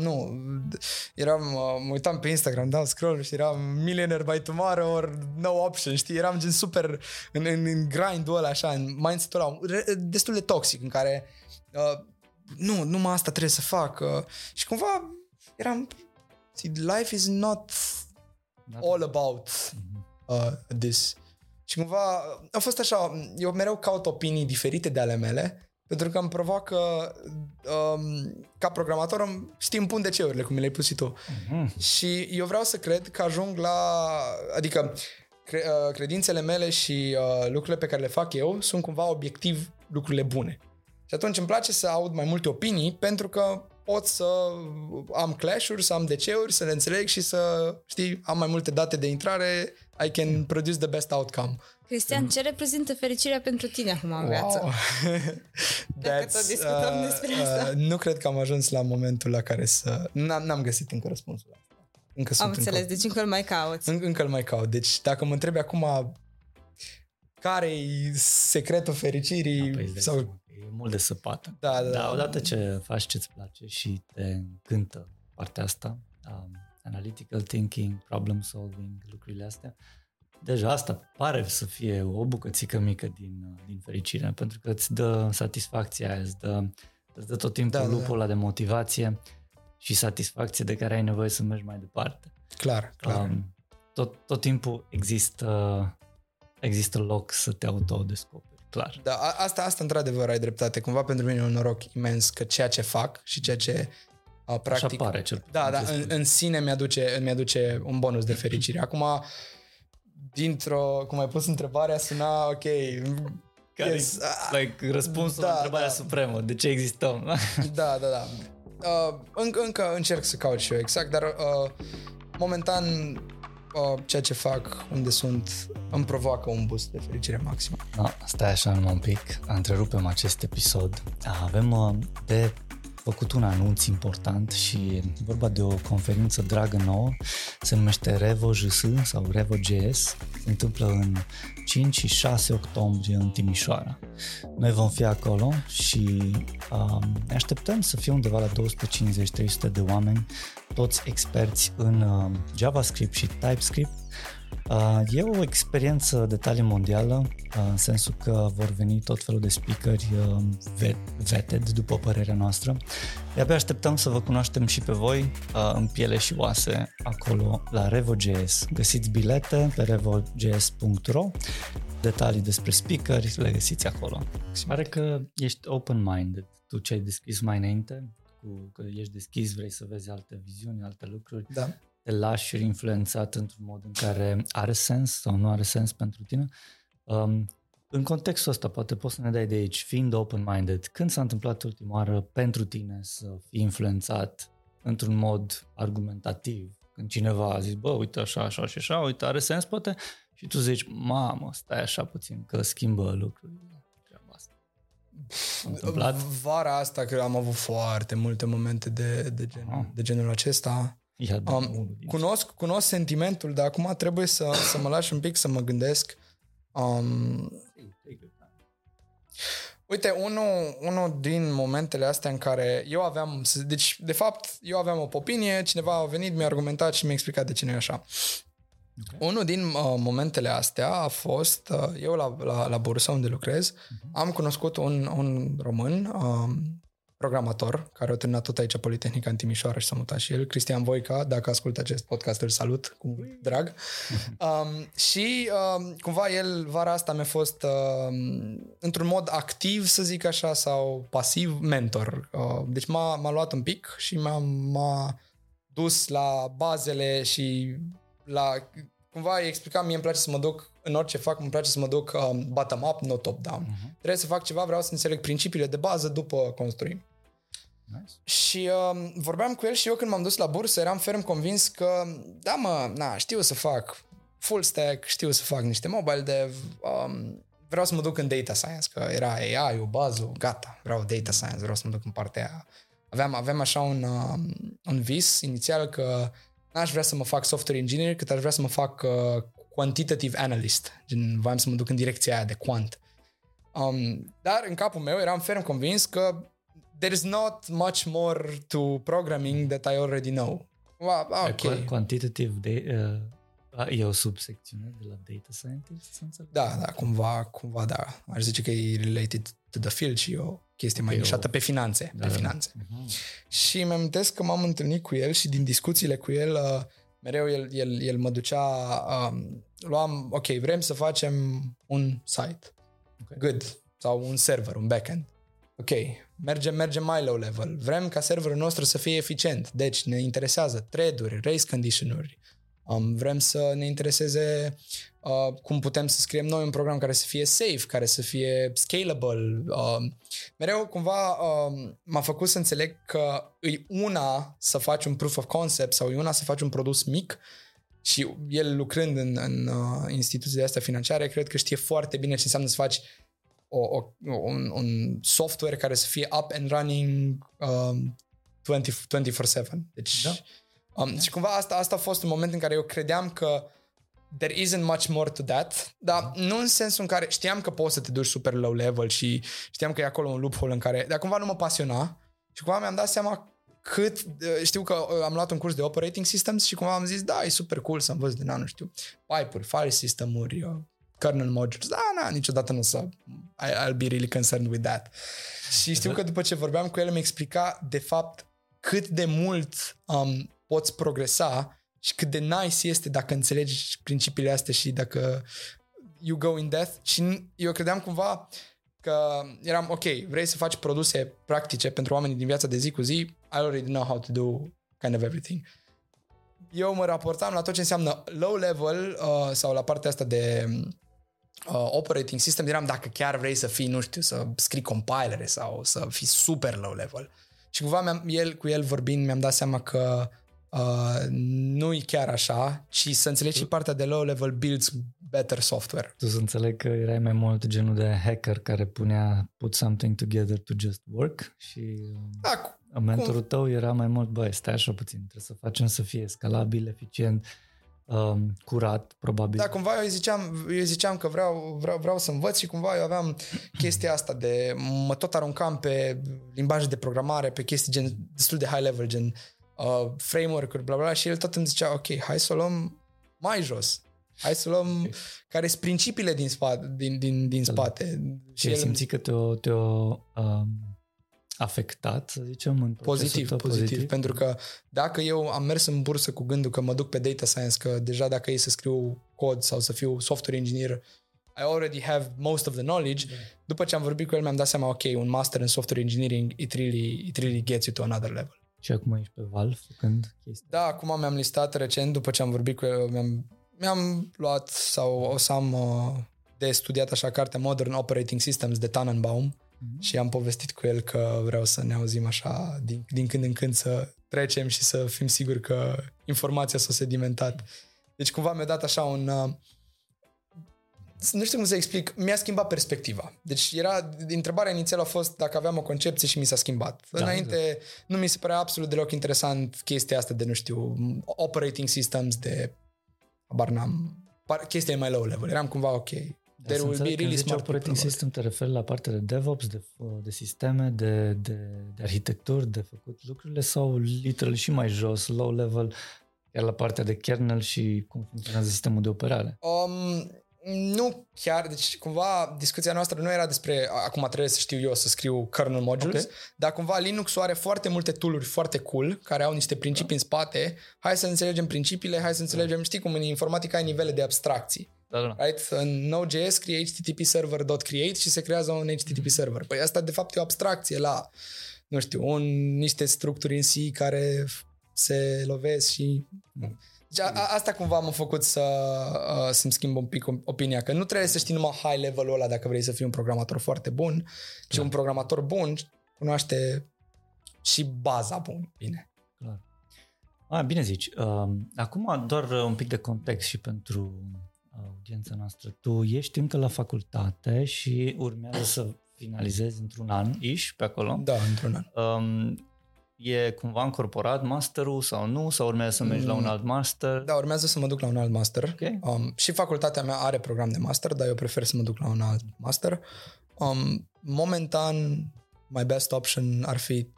mă uitam pe Instagram, dau scroll și eram millionaire by tomorrow or no option, știi? Eram gen super în grind-ul ăla așa, în mindset-ul ăla, destul de toxic, în care nu, numai asta trebuie să fac și cumva eram, life is not all about this. Și cumva a fost așa, eu mereu caut opinii diferite de ale mele, pentru că îmi provoacă, ca programator, știi, îmi pun DC-urile, cum mi le-ai pus și tu. Și eu vreau să cred că ajung la... Adică credințele mele și lucrurile pe care le fac eu sunt cumva obiectiv lucrurile bune. Și atunci îmi place să aud mai multe opinii, pentru că pot să am clash-uri, să am DC-uri, să le înțeleg și să, știi, am mai multe date de intrare, I can produce the best outcome. Cristian, ce reprezintă fericirea pentru tine acum în viață? Dacă tot discutăm despre asta. Nu cred că am ajuns la momentul la care să... N-am găsit încă răspunsul la asta. Am înțeles, deci încă îl mai cauți. Încă îl mai caut. Deci dacă mă întrebi acum care-i secretul fericirii... sau... E mult de săpată. Da, odată ce faci ce-ți place și te încântă partea asta, analytical thinking, problem solving, lucrurile astea, deja asta pare să fie o bucățică mică din fericire, pentru că îți dă satisfacția, îți dă tot timpul lupul ăla de motivație și satisfacție de care ai nevoie să mergi mai departe. Clar. Tot timpul există loc să te autodescoperi, clar. Da, asta într-adevăr ai dreptate. Cumva pentru mine e un noroc imens că ceea ce fac și ceea ce practic... Așa pare, cel puțin. Da, în sine mi-aduce un bonus de fericire. Acum... Dintr-o, cum ai pus întrebarea, suna ok. Care like, răspunsul la întrebarea supremă. De ce existăm? Da. Încă încerc să caut și eu exact, dar momentan ceea ce fac, unde sunt, îmi provoacă un boost de fericire maximă. Stai așa numai un pic, întrerupem acest episod. Avem de făcut un anunț important și vorba de o conferință dragă nouă, se numește RevoJS sau RevoJS, se întâmplă în 5 și 6 octombrie în Timișoara. Noi vom fi acolo și ne așteptăm să fie undeva la 250-300 de oameni, toți experți în JavaScript și TypeScript. E o experiență de talie mondială, în sensul că vor veni tot felul de speakeri vetted, după părerea noastră. De-abia așteptăm să vă cunoaștem și pe voi în piele și oase acolo la RevoJS. Găsiți bilete pe revojs.ro, detalii despre speakeri le găsiți acolo. Se pare că ești open-minded, tu ce ai deschis mai înainte, că ești deschis, vrei să vezi alte viziuni, alte lucruri. Da. Te lași influențat într-un mod în care are sens sau nu are sens pentru tine. În contextul ăsta poate poți să ne dai de aici, fiind open-minded, când s-a întâmplat ultima oară pentru tine să fii influențat într-un mod argumentativ? Când cineva a zis, bă, uite așa și așa, uite, are sens poate? Și tu zici, mamă, stai așa puțin că schimbă lucrurile. Vara asta că am avut foarte multe momente de genul acesta. Cunosc sentimentul, dar acum trebuie să mă lași un pic să mă gândesc. Uite, unul din momentele astea în care eu aveam... Deci, de fapt, eu aveam o opinie, cineva a venit, mi-a argumentat și mi-a explicat de ce nu e așa. Okay. Unul din momentele astea a fost... eu la bursa unde lucrez, am cunoscut un român... programator, care a terminat tot aici Politehnica în Timișoara și s-a mutat și el, Cristian Voica, dacă ascultă acest podcast, îl salut cu drag. Și cumva el vara asta mi-a fost într-un mod activ, să zic așa, sau pasiv, mentor. Deci m-a luat un pic și m-a dus la bazele și la... Cumva îi explicam, mie îmi place să mă duc în orice fac, îmi place să mă duc bottom-up, nu top-down. Trebuie să fac ceva, vreau să înțeleg principiile de bază, după construim. Nice. Și vorbeam cu el și eu când m-am dus la bursă eram ferm convins că știu să fac full stack, știu să fac niște mobile dev, vreau să mă duc în data science, că era AI-ul, bazul, gata, vreau data science, vreau să mă duc în partea aia. Aveam așa un vis inițial că n-aș vrea să mă fac software engineer, cât aș vrea să mă fac quantitative analyst. Voiam să mă duc în direcția aia de quant. Dar în capul meu eram ferm convins că there's not much more to programming that I already know. Wow, okay. Quantitative data, e o subsecțiune de la data scientist? Da, cumva da. Aș zice că e related to the field și o chestie mai nișată pe finanțe. Da, pe finanțe. Uh-huh. Și îmi amintesc că m-am întâlnit cu el și din discuțiile cu el, mereu el mă ducea, vrem să facem un site. Okay. Good. Sau un server, un backend. Ok, mergem mai low level. Vrem ca serverul nostru să fie eficient. Deci ne interesează thread-uri, race condition-uri. Vrem să ne intereseze cum putem să scriem noi un program care să fie safe, care să fie scalable. Mereu cumva m-a făcut să înțeleg că e una să faci un proof of concept sau e una să faci un produs mic. Și el lucrând în instituțiile astea financiare, cred că știe foarte bine ce înseamnă să faci un software care să fie up and running 24/7. Deci, da. Și cumva asta a fost un moment în care eu credeam că there isn't much more to that, dar nu în sensul în care știam că poți să te duci super low level și știam că e acolo un loophole în care, dar cumva nu mă pasiona și cumva mi-am dat seama cât, știu că am luat un curs de operating systems și cumva am zis, da, e super cool să învăț din anul, știu, pipe-uri, file system-uri, kernel modules, niciodată nu o să I'll be really concerned with that. Și știu că după ce vorbeam cu el îmi explica de fapt cât de mult poți progresa și cât de nice este dacă înțelegi principiile astea și dacă you go in depth. Și eu credeam cumva că eram ok, vrei să faci produse practice pentru oamenii din viața de zi cu zi, I already know how to do kind of everything. Eu mă raportam la tot ce înseamnă low level sau la partea asta de operating system, eram dacă chiar vrei să fii, nu știu, să scrii compilere sau să fii super low level. Și cumva cu el vorbind mi-am dat seama că nu-i chiar așa, ci să înțelegi și partea de low level builds better software. Tu să înțeleg că erai mai mult genul de hacker care punea put something together to just work și... Da, mentorul tău era mai mult, stai așa puțin, trebuie să facem să fie scalabil, eficient, curat, probabil. Da, cumva eu ziceam că vreau să învăț și cumva eu aveam chestia asta de, mă tot aruncam pe limbaje de programare, pe chestii gen destul de high level, gen framework-uri, bla bla, și el tot îmi zicea, ok, hai să o luăm mai jos. Hai să luăm care sunt principiile din spate. Din spate. Și el simți că afectat, să zicem, în pozitiv, pentru că dacă eu am mers în bursă cu gândul că mă duc pe data science, că deja dacă e să scriu cod sau să fiu software engineer, I already have most of the knowledge. Yeah. După ce am vorbit cu el, mi-am dat seama, ok, un master în software engineering, it really gets you to another level. Și acum ești pe Valve făcând chestii? Da, acum mi-am listat recent, după ce am vorbit cu el, mi-am luat sau o să am de studiat așa cartea Modern Operating Systems de Tanenbaum. Și am povestit cu el că vreau să ne auzim așa din când în când să trecem și să fim siguri că informația s-a sedimentat. Deci cumva mi-a dat așa un... Nu știu cum să explic, mi-a schimbat perspectiva. Deci întrebarea inițială a fost dacă aveam o concepție și mi s-a schimbat. Da, înainte nu mi se părea absolut deloc interesant chestia asta de, nu știu, operating systems, de chestia mai low level. Eram cumva ok. There will be really smart operating system, te referi la partea de DevOps, de sisteme, de arhitecturi, de făcut lucrurile, sau literal și mai jos, low level, iar la partea de kernel și cum funcționează sistemul de operare? Nu chiar, deci cumva discuția noastră nu era despre acum trebuie să știu eu să scriu kernel modules, okay, dar cumva Linux-ul are foarte multe tool-uri foarte cool care au niște principii în spate, hai să înțelegem principiile, hai să înțelegem, știi cum în informatică ai nivele de abstracții. Right? În Node.js scrie http-server.create și se creează un http server. Păi asta de fapt e o abstracție la, nu știu, niște structuri în C care se lovesc și... Deci asta cumva m-a făcut să-mi schimb un pic opinia, că nu trebuie să știi numai high level-ul ăla dacă vrei să fii un programator foarte bun, ci un programator bun cunoaște și baza bună. Bine. Clar. Bine zici. Acum doar un pic de context și pentru... audiența noastră. Tu ești încă la facultate și urmează să finalizezi într-un an-ish pe acolo. Da, într-un an. E cumva încorporat masterul sau nu? Sau urmează să mergi la un alt master? Da, urmează să mă duc la un alt master. Okay. Și facultatea mea are program de master, dar eu prefer să mă duc la un alt master. Momentan, my best option ar fi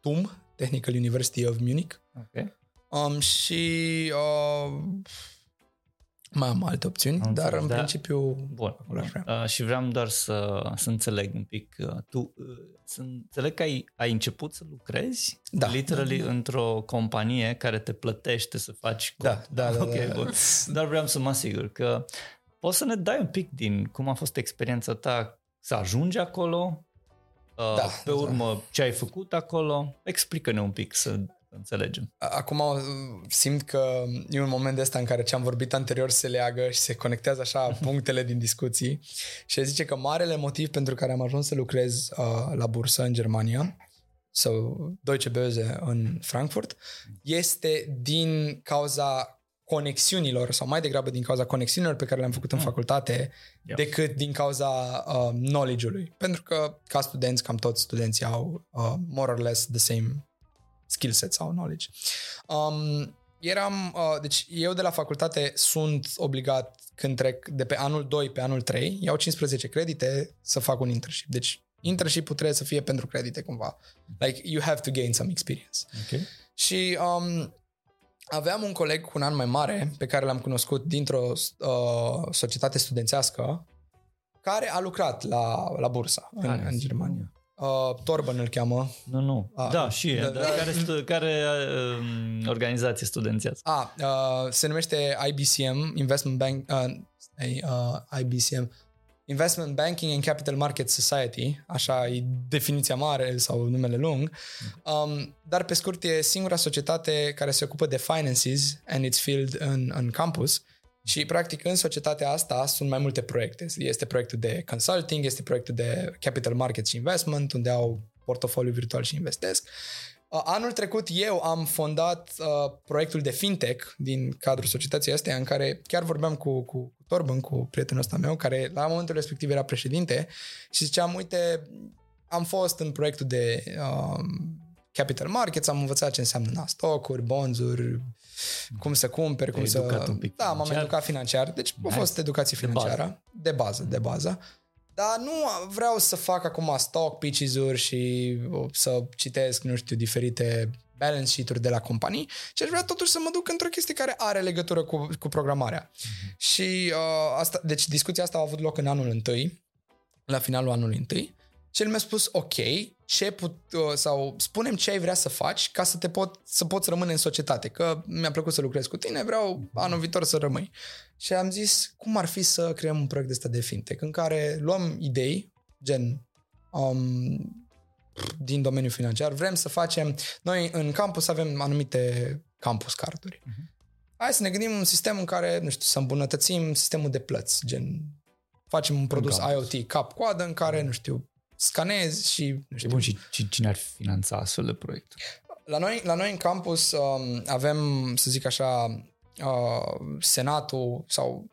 TUM, Technical University of Munich. Okay. Și mai am alte opțiuni, dar în principiu... Bun. Și vreau doar să înțeleg un pic. Tu să înțeleg că ai început să lucrezi literally. Într-o companie care te plătește să faci cod. Da. Dar vreau să mă asigur că poți să ne dai un pic din cum a fost experiența ta să ajungi acolo, pe urmă ce ai făcut acolo. Explică-ne un pic să... înțelegem. Acum simt că e un moment de ăsta în care ce am vorbit anterior se leagă și se conectează așa punctele din discuții și zice că marele motiv pentru care am ajuns să lucrez la bursă în Germania sau Deutsche Börse în Frankfurt este din cauza conexiunilor sau mai degrabă din cauza conexiunilor pe care le-am făcut în facultate decât din cauza knowledge-ului. Pentru că ca studenți, cam toți studenții au more or less the same skill set sau knowledge. Deci eu de la facultate sunt obligat când trec de pe anul 2 pe anul 3, iau 15 credite să fac un internship. Deci internship-ul trebuie să fie pentru credite cumva. Like you have to gain some experience. Okay. Și aveam un coleg cu un an mai mare pe care l-am cunoscut dintr-o societate studențească care a lucrat la bursă în Germania. Torben îl cheamă. Nu. Organizație studențească? Se numește IBCM, Investment Banking and Capital Market Society, așa e definiția mare sau numele lung. Dar pe scurt e singura societate care se ocupă de finances and its field în campus. Și, practic, în societatea asta sunt mai multe proiecte. Este proiectul de consulting, este proiectul de capital market și investment, unde au portofoliu virtual și investesc. Anul trecut eu am fondat proiectul de fintech din cadrul societății astea, în care chiar vorbeam cu Torben, cu prietenul ăsta meu, care la momentul respectiv era președinte și ziceam, uite, am fost în proiectul de... capital markets, am învățat ce înseamnă stocuri, bonzuri, cum să cumperi, cum să... m-am educat financiar, deci a fost educație financiară, de bază. Dar nu vreau să fac acum stock pitches-uri și să citesc, diferite balance sheet-uri de la companii, ci aș vrea totuși să mă duc într-o chestie care are legătură cu programarea. Mm-hmm. Și deci discuția asta a avut loc în anul întâi, la finalul anului întâi. Și el mi-a spus, ok, spune-mi ce ai vrea să faci ca să poți rămâne în societate, că mi-a plăcut să lucrez cu tine, vreau anul viitor să rămâi. Și am zis, cum ar fi să creăm un proiect de fintech în care luăm idei, gen din domeniul financiar, vrem să facem, noi în campus avem anumite campus carduri. Hai să ne gândim un sistem în care, să îmbunătățim sistemul de plăți, gen facem un produs IoT cap-coadă în care, scanezi și... Bun, și cine ar finanța astfel de proiect? La noi în campus avem, să zic așa, senatul sau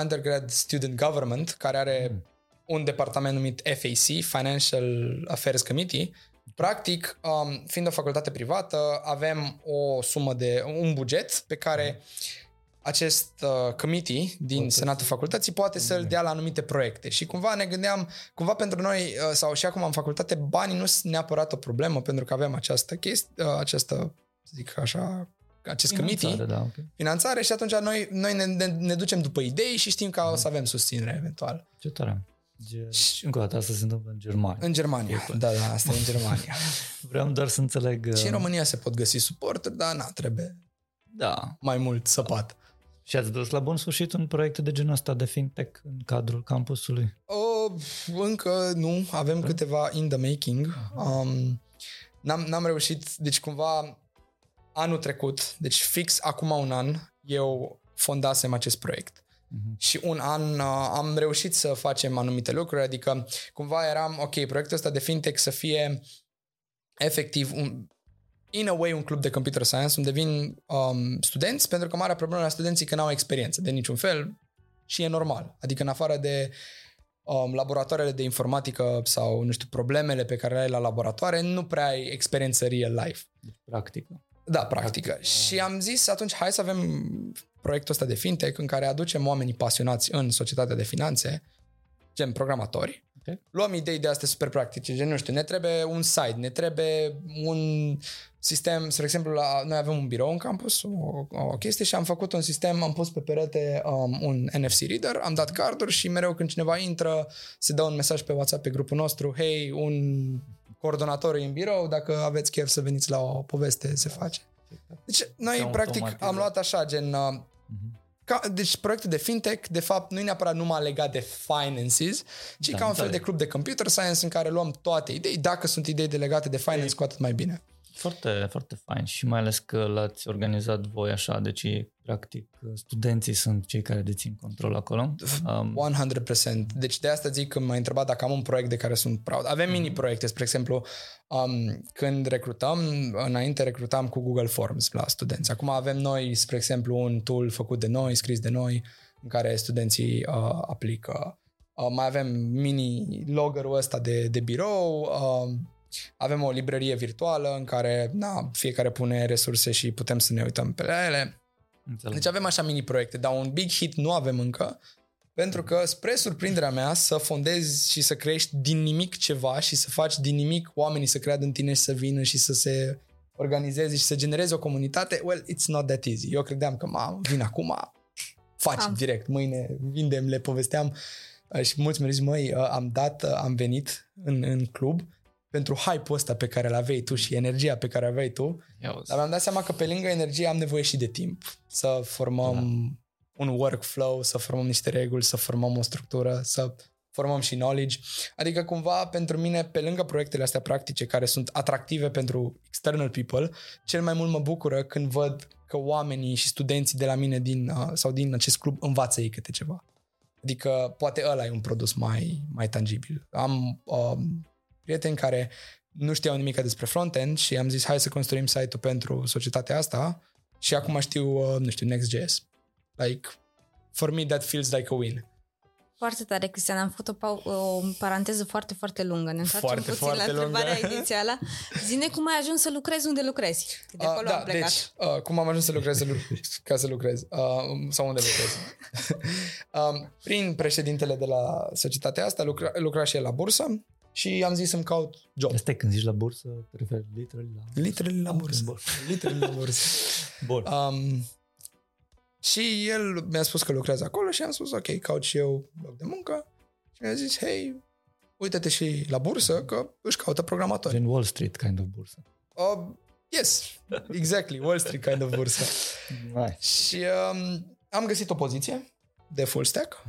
undergrad student government, care are un departament numit FAC, Financial Affairs Committee. Practic, fiind o facultate privată, avem o sumă de un buget pe care acest committee din Senatul Facultății poate să-l dea la anumite proiecte și cumva ne gândeam, pentru noi sau și acum în facultate, banii nu sunt neapărat o problemă pentru că avem această chestie, acest committee, finanțare și atunci noi ne ducem după idei și știm că o să avem susținere eventual. Ce tare! Și încă o dată asta se întâmplă în Germania. În Germania, asta e în Germania. Vreau doar să înțeleg... Și în România se pot găsi suporturi, dar trebuie mai mult săpat. Și ați dus la bun sfârșit un proiect de genul ăsta de fintech în cadrul campusului? Încă nu. Avem câteva in the making. N-am reușit. Deci cumva anul trecut, deci fix acum un an, eu fondasem acest proiect. Și un an am reușit să facem anumite lucruri. Adică cumva eram, proiectul ăsta de fintech să fie efectiv un club de computer science unde vin studenți, pentru că marea problemă la studenții că n-au experiență de niciun fel și e normal. Adică în afară de laboratoarele de informatică sau, problemele pe care le ai la laboratoare, nu prea ai experiență real life. Practică. Și am zis atunci, hai să avem proiectul ăsta de fintech în care aducem oamenii pasionați în societatea de finanțe gen programatori. Okay. Luăm idei de astea super practice, gen, nu știu, ne trebuie un site, ne trebuie un sistem, spre exemplu, noi avem un birou în campus, o chestie și am făcut un sistem, am pus pe perete un NFC reader, am dat carduri și mereu când cineva intră, se dă un mesaj pe WhatsApp pe grupul nostru, hei, un coordonator e în birou, dacă aveți chef să veniți la o poveste, se face. Deci noi, practic, am luat așa, gen... Deci proiectul de fintech, de fapt, nu e neapărat numai legat de finances, ci da, ca un fel de club de computer science în care luăm toate idei. Dacă sunt idei legate de finance, cu atât mai bine. Foarte, foarte fain și mai ales că l-ați organizat voi așa, deci practic studenții sunt cei care dețin control acolo. 100%. Deci de asta zic că m-ai întrebat dacă am un proiect de care sunt proud. Avem mini-proiecte, spre exemplu, când recrutăm, înainte recrutam cu Google Forms la studenți. Acum avem noi, spre exemplu, un tool făcut de noi, scris de noi, în care studenții aplică. Mai avem mini-loggerul ăsta de birou, avem o librărie virtuală în care fiecare pune resurse și putem să ne uităm pe ele. Înțeleg. Deci avem așa mini-proiecte, dar un big hit nu avem încă, pentru că spre surprinderea mea să fondezi și să crești din nimic ceva și să faci din nimic oamenii să creadă în tine și să vină și să se organizeze și să genereze o comunitate, well, it's not that easy. Eu credeam că vin acum, facem direct, mâine vindem, le povesteam și mulți mi-au zis, am venit în club pentru hype-ul ăsta pe care l-aveai tu și energia pe care aveai tu, dar mi-am dat seama că pe lângă energie am nevoie și de timp să formăm un workflow, să formăm niște reguli, să formăm o structură, să formăm și knowledge. Adică cumva pentru mine, pe lângă proiectele astea practice care sunt atractive pentru external people, cel mai mult mă bucură când văd că oamenii și studenții de la mine din acest club învață ei câte ceva. Adică poate ăla e un produs mai tangibil. Am... prieteni care nu știau nimic despre front-end și am zis hai să construim site-ul pentru societatea asta și acum știu, nu știu, Next.js. Like, for me that feels like a win. Foarte tare, Cristian, am făcut o paranteză foarte, foarte lungă. Ne întoarcem puțin foarte la întrebarea inițială. Zi-ne cum ai ajuns să lucrezi unde lucrezi. De acolo am plecat. Deci, cum am ajuns să lucrez sau unde lucrez. Prin președintele de la societatea asta lucra și el la bursă. Și am zis să-mi caut job. Asta când zici la bursă, te referi literally la bursă. Bun. Și el mi-a spus că lucrează acolo și am spus, ok, caut și eu loc de muncă. Și mi-a zis, hei, uite-te și la bursă că își caută programatori. Gen Wall Street kind of bursă. Yes, exactly, Wall Street kind of bursă. Nice. Și am găsit o poziție de full stack.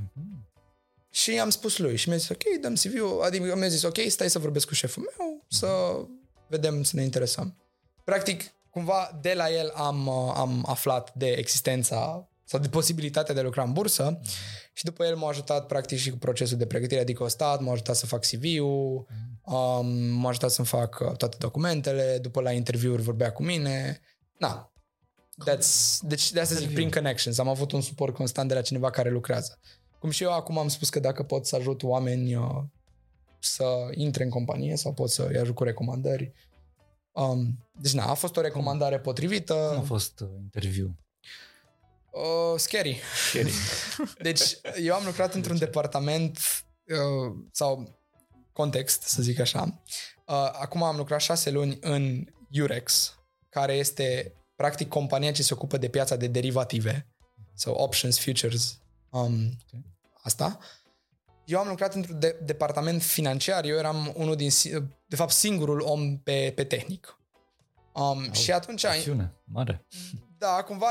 Și am spus lui și mi-a zis, ok, dăm CV-ul, adică mi-a zis, ok, stai să vorbesc cu șeful meu, să vedem, să ne interesăm. Practic, cumva, de la el am aflat de existența sau de posibilitatea de a lucra în bursă și după el m-a ajutat, practic, și cu procesul de pregătire, adică m-a ajutat să fac CV-ul, m-a ajutat să-mi fac toate documentele, după la interviuri vorbea cu mine, deci de asta zic, prin connections, am avut un suport constant de la cineva care lucrează. Cum și eu acum am spus că dacă pot să ajut oameni să intre în companie sau pot să-i ajut cu recomandări. Deci a fost o recomandare potrivită. Nu a fost interviu. Scary. Deci eu am lucrat într-un departament sau context, să zic așa. Acum am lucrat 6 luni în Eurex, care este practic compania ce se ocupă de piața de derivative sau options, futures. Asta. Eu am lucrat într-un departament financiar, eu eram unul din, de fapt, singurul om pe tehnic. Și atunci... Pasiune mare. Da, cumva,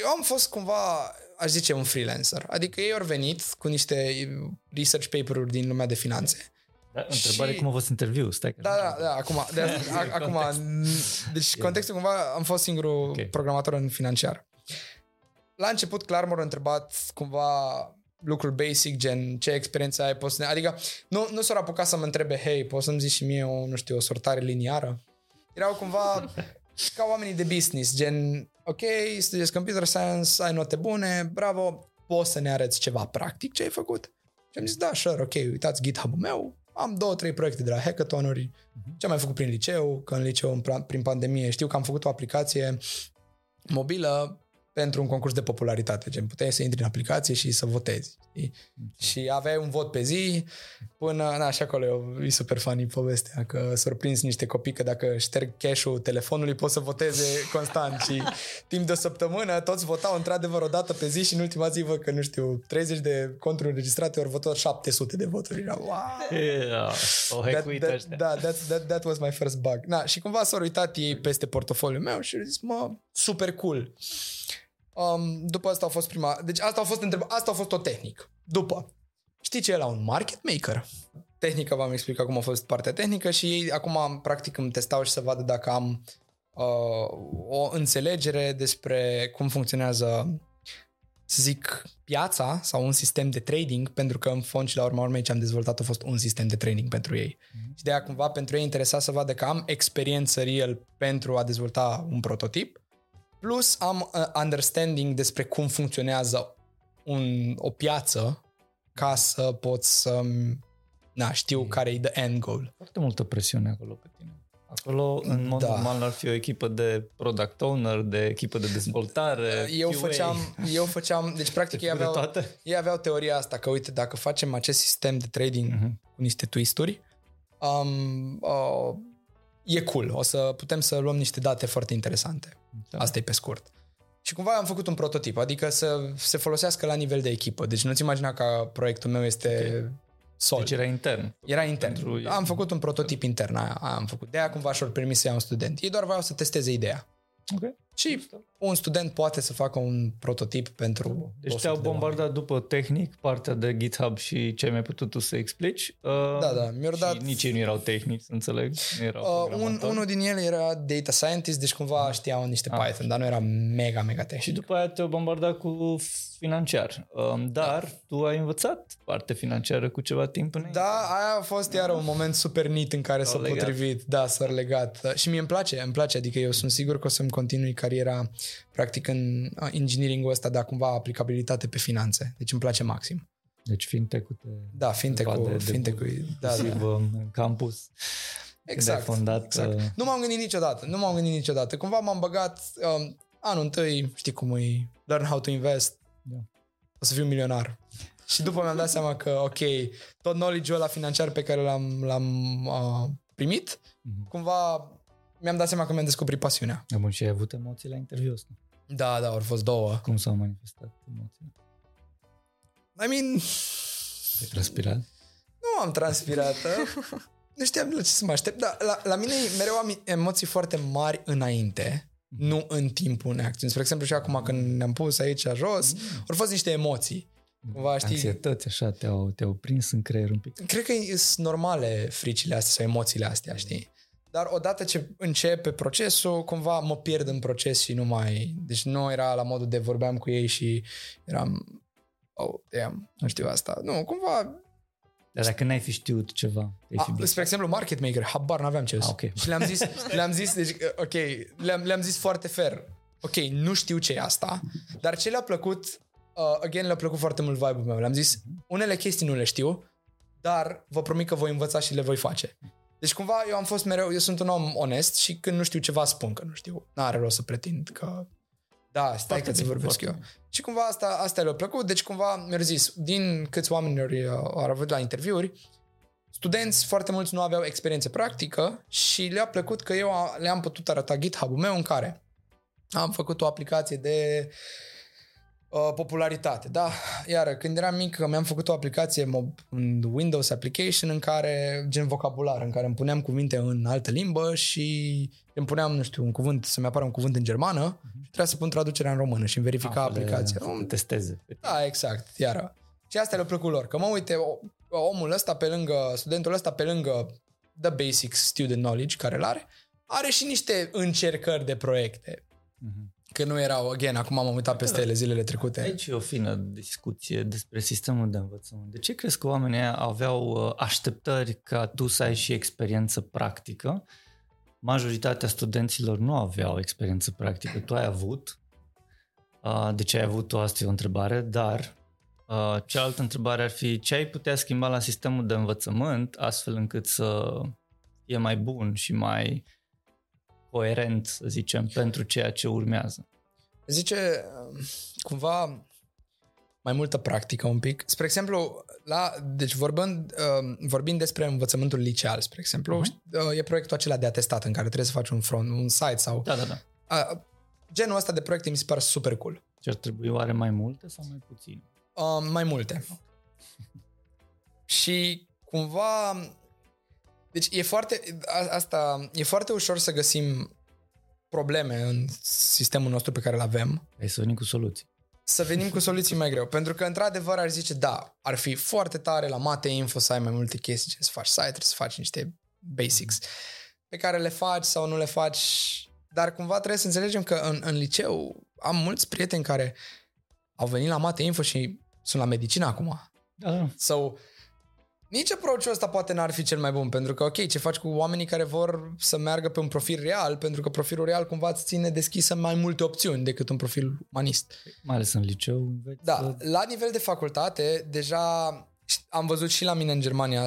eu am fost cumva, aș zice, un freelancer. Adică ei au venit cu niște research paper-uri din lumea de finanțe. Da, întrebare și... cum a fost interviu, stai că... Da, acum deci contextul cumva, am fost singurul programator în financiar. La început, clar, m-au întrebat cumva lucruri basic, gen ce experiență ai, poți să ne... Adică nu s-au apucat să mă întrebe, hei, poți să-mi zici și mie o sortare liniară? Erau cumva ca oamenii de business, gen, ok, studiezi computer science, ai note bune, bravo, poți să ne arăți ceva practic ce ai făcut? Și am zis, da, sure, ok, uitați GitHub-ul meu, am 2-3 proiecte de la hackathon-uri, ce am mai făcut prin liceu, că în liceu, prin pandemie, știu că am făcut o aplicație mobilă, pentru un concurs de popularitate, gen puteai să intri în aplicație și să votezi. Știi? Și aveai un vot pe zi până, na, și acolo e super funny povestea, că surprins niște copii că dacă șterg cache-ul telefonului pot să voteze constant și timp de o săptămână toți votau într-adevăr o dată pe zi și în ultima zi văd că, nu știu, 30 de conturi înregistrate ori votat 700 de voturi. Wow! Yeah, o hackuit ăștia. Da, that was my first bug. Na, și cumva s-au uitat ei peste portofoliul meu și au zis, mă, super cool. După asta a fost prima... Deci asta a fost tot tehnic. După. Știi ce e la un market maker? Tehnică, v-am explicat cum a fost partea tehnică și ei acum practic îmi testau și să vadă dacă am o înțelegere despre cum funcționează, să zic, piața sau un sistem de trading, pentru că în fond și la urma urmei ce am dezvoltat a fost un sistem de trading pentru ei. Și de aia cumva pentru ei interesa să vadă că am experiență real pentru a dezvolta un prototip. Plus am understanding despre cum funcționează o piață ca să pot să știu care e the end goal. Foarte multă presiune acolo pe tine. Acolo, în mod normal, ar fi o echipă de product owner, de echipă de dezvoltare, eu QA. Eu făceam, deci practic ei aveau teoria asta, că uite, dacă facem acest sistem de trading cu niște twisturi, e cool, o să putem să luăm niște date foarte interesante. Da. Asta e pe scurt. Și cumva am făcut un prototip, adică să se folosească la nivel de echipă. Deci nu-ți imagina că proiectul meu este solid. Deci era intern. Era intern. Am făcut un prototip intern. Am făcut. De aia cumva și-or permis să ia un student. Ei doar voiau să testeze ideea. Okay. Și un student poate să facă un prototip pentru... Deci te-au bombardat după tehnic, partea de GitHub și ce ai mai putut tu să explici. Da, mi-au dat... Și nici ei nu erau tehnici, să înțeleg. Nu erau unul din ele era data scientist, deci cumva știau niște Python, dar nu era mega, mega tehnic. Și după aia te-au bombardat cu financiar. Dar tu ai învățat partea financiară cu ceva timp înainte. Da, aia a fost iar un moment super neat în care s-a potrivit. Da, s-a legat. Și mie îmi place, adică eu sunt sigur că o să-mi continui cariera practic în engineering-ul ăsta, dar cumva aplicabilitate pe finanțe. Deci îmi place maxim. Deci fintech-ul te... Da, fintech-ul. Da, în campus. Exact. Fondat, exact. Nu m-am gândit niciodată. Cumva m-am băgat anul întâi, știi cum e, learn how to invest. Yeah. O să fiu milionar. Și după mi-am dat seama că, ok, tot knowledge-ul ăla financiar pe care l-am primit, cumva mi-am dat seama că mi-am descoperit pasiunea. Da, bun, și ai avut emoții la interviu ăsta? Da, au fost două. Cum s-au manifestat emoțiile? Ai transpirat? Nu am transpirat. Nu știam la ce să mă aștept, dar la mine mereu am emoții foarte mari înainte. Nu în timpul unei acțiuni. Spre exemplu și acum când ne-am pus aici jos, au fost niște emoții. Cumva, știi? Anxietăți așa te-au prins în creier un pic. Cred că sunt normale fricile astea sau emoțiile astea, știi? Dar odată ce începe procesul, cumva mă pierd în proces și nu mai... Deci nu era la modul de vorbeam cu ei și eram... Oh, damn, nu știu asta. Nu, cumva... Dar dacă n-ai fi știut ceva... Spre exemplu, market maker, habar n-aveam ce este. Okay. Și le-am zis, deci, ok, le-am zis foarte fair, ok, nu știu ce e asta, dar ce le-a plăcut, le-a plăcut foarte mult vibe-ul meu. Le-am zis, unele chestii nu le știu, dar vă promit că voi învăța și le voi face. Deci cumva eu am fost mereu, eu sunt un om onest și când nu știu ceva spun că nu știu. N-are rost să pretind că... Da, stai că ți vorbesc eu. Și cumva asta le-a plăcut, deci cumva mi-au zis, din câți oameni au avut la interviuri, studenți foarte mulți nu aveau experiență practică și le-a plăcut că eu le-am putut arăta GitHub-ul meu în care am făcut o aplicație de popularitate. Da, iară, când eram mic mi-am făcut o aplicație Windows application în care, gen vocabular, în care îmi puneam cuvinte în altă limbă și îmi puneam, nu știu, un cuvânt, să-mi apară un cuvânt în germană și trebuia să pun traducerea în română și îmi verifica aplicația. Să testeze. Da, exact, iară. Și asta le-a plăcut lor, că mă uite, omul ăsta pe lângă, studentul ăsta pe lângă the basic student knowledge care l-are, are și niște încercări de proiecte. Că nu erau, acum m-am uitat peste ele zilele trecute. Aici e o fină discuție despre sistemul de învățământ. De ce crezi că oamenii aveau așteptări ca tu să ai și experiență practică? Majoritatea studenților nu aveau experiență practică. Tu ai avut. De ce ai avut-o? Asta e o întrebare, dar cealaltă întrebare ar fi ce ai putea schimba la sistemul de învățământ astfel încât să fie mai bun și mai coerent, să zicem, pentru ceea ce urmează. zice cumva mai multă practică un pic. Spre exemplu, vorbind despre învățământul liceal, spre exemplu, e proiectul acela de atestat în care trebuie să faci un site sau... Genul ăsta de proiecte mi se pare super cool. Și ar trebui oare mai multe sau mai puține? Mai multe. Și cumva... Deci e foarte ușor să găsim probleme în sistemul nostru pe care îl avem. Să venim cu soluții. Să venim cu soluții mai greu. Pentru că, într-adevăr, ar zice, da, ar fi foarte tare la mate info să ai mai multe chestii, să faci site, să faci niște basics pe care le faci sau nu le faci. Dar cumva trebuie să înțelegem că în liceu am mulți prieteni care au venit la mate info și sunt la medicină acum. Sau... Nici approach-ul ăsta poate n-ar fi cel mai bun, pentru că, ok, ce faci cu oamenii care vor să meargă pe un profil real, pentru că profilul real cumva îți ține deschisă mai multe opțiuni decât un profil umanist. Mai ales în liceu. La nivel de facultate, deja am văzut și la mine în Germania,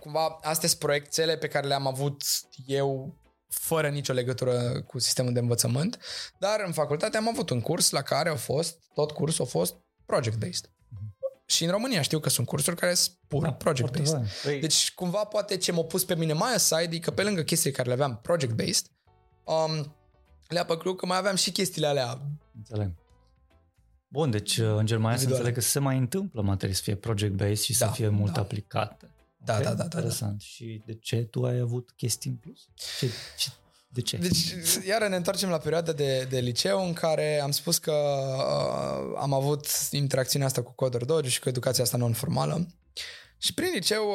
cumva, astea sunt proiectele pe care le-am avut eu fără nicio legătură cu sistemul de învățământ, dar în facultate am avut un curs la care tot cursul a fost project-based. Și în România știu că sunt cursuri care sunt pur project-based. Deci cumva poate ce m-a pus pe mine mai aside e că pe lângă chestiile care le aveam project-based, le-a păcălit că mai aveam și chestiile alea. Înțeleg. Bun, deci în Germania se înțeleg că se mai întâmplă materii să fie project-based și să fie mult aplicate. Da. Interesant. Și de ce tu ai avut chestii în plus? De ce? Deci, iară ne întoarcem la perioada de liceu în care am spus că am avut interacțiunea asta cu Coder Dojo și cu educația asta non-formală. Și prin liceu,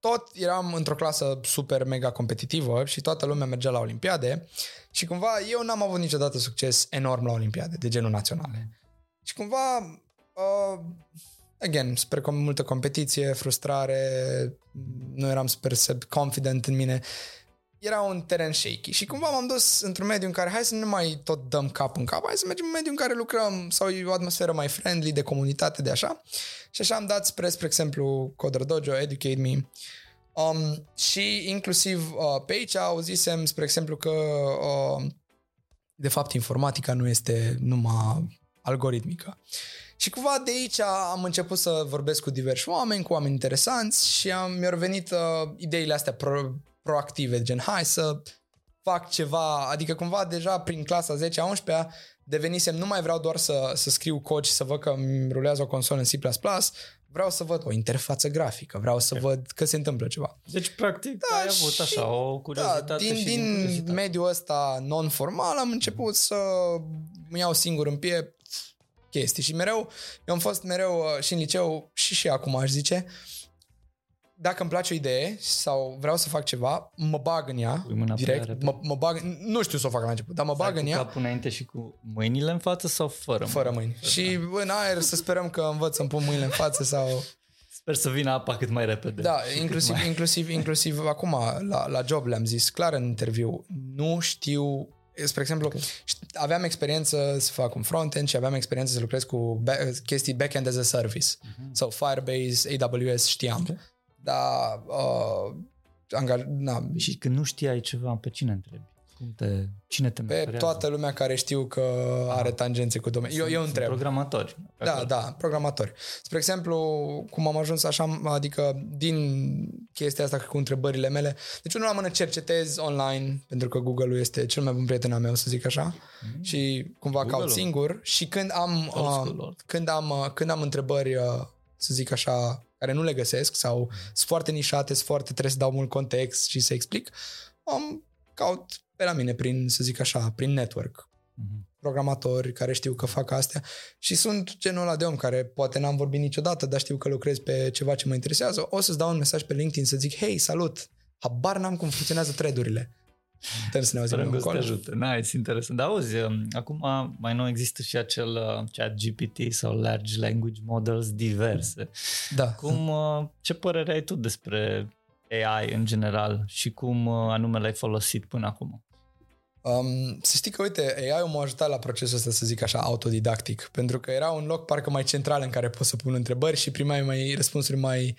tot eram într-o clasă super mega competitivă și toată lumea mergea la olimpiade și cumva eu n-am avut niciodată succes enorm la olimpiade de genul naționale. Și cumva... spre multă competiție, frustrare, nu eram super confident în mine. Era un teren shaky și cumva m-am dus într-un mediu în care hai să nu mai tot dăm cap în cap, hai să mergem în mediu în care lucrăm sau e o atmosferă mai friendly, de comunitate, de așa. Și așa am dat spre exemplu, Coder Dojo, Educate Me. Și inclusiv pe aici auzisem, spre exemplu, că de fapt informatica nu este numai algoritmică. Și cumva de aici am început să vorbesc cu diversi oameni, cu oameni interesanți și mi-au venit ideile astea proactive, gen hai să fac ceva, adică cumva deja prin clasa 10-a, 11-a devenisem, nu mai vreau doar să scriu cod și să văd că îmi rulează o consolă în C++, vreau să văd o interfață grafică, vreau să văd că se întâmplă ceva. Deci practic ai avut așa o curiozitate din curiozitate. Mediul ăsta non-formal am început să îmi iau singur în piept chestii și mereu, eu am fost mereu și în liceu și acum aș zice, dacă îmi place o idee sau vreau să fac ceva, mă bag în ea direct, mă bag, nu știu să o fac la început, dar mă bag în ea. Cu capul înainte și cu mâinile în față sau fără? Fără mâini. Și în aer să sperăm că învăț să-mi pun mâinile în față sau... Sper să vină apa cât mai repede. Da, inclusiv acum la job le-am zis clar în interviu, nu știu... Spre exemplu, aveam experiență să fac un front-end și aveam experiență să lucrez cu chestii back-end as a service. Sau Firebase, AWS știam. Dar... Și când nu știai ceva, pe cine întrebi? Cine te pe toată lumea care știu că are tangențe cu domeniul. Eu întreb. Programatori. Programatori. Spre exemplu, cum am ajuns așa, adică din chestia asta cu întrebările mele, deci unul la mână cercetez online, pentru că Google-ul este cel mai bun prieten al meu, să zic așa, și cumva caut singur și când am întrebări, să zic așa, care nu le găsesc sau sunt foarte nișate, trebuie să dau mult context și să explic, caut pe la mine prin, să zic așa, prin network. Programatori care știu că fac astea și sunt genul ăla de om care poate n-am vorbit niciodată, dar știu că lucrez pe ceva ce mă interesează. O să-ți dau un mesaj pe LinkedIn să zic, hei, salut, habar n-am cum funcționează thread-urile. Putem să ne auzim în acolo. Nice, interesant. Dar auzi, acum mai nou există și acel chat GPT sau large language models diverse. Ce părere ai tu despre AI în general și cum anume l-ai folosit până acum? Să știi că, uite, AI-ul m-a ajutat la procesul ăsta, să zic așa, autodidactic, pentru că era un loc parcă mai central în care pot să pun întrebări și primeai mai răspunsuri mai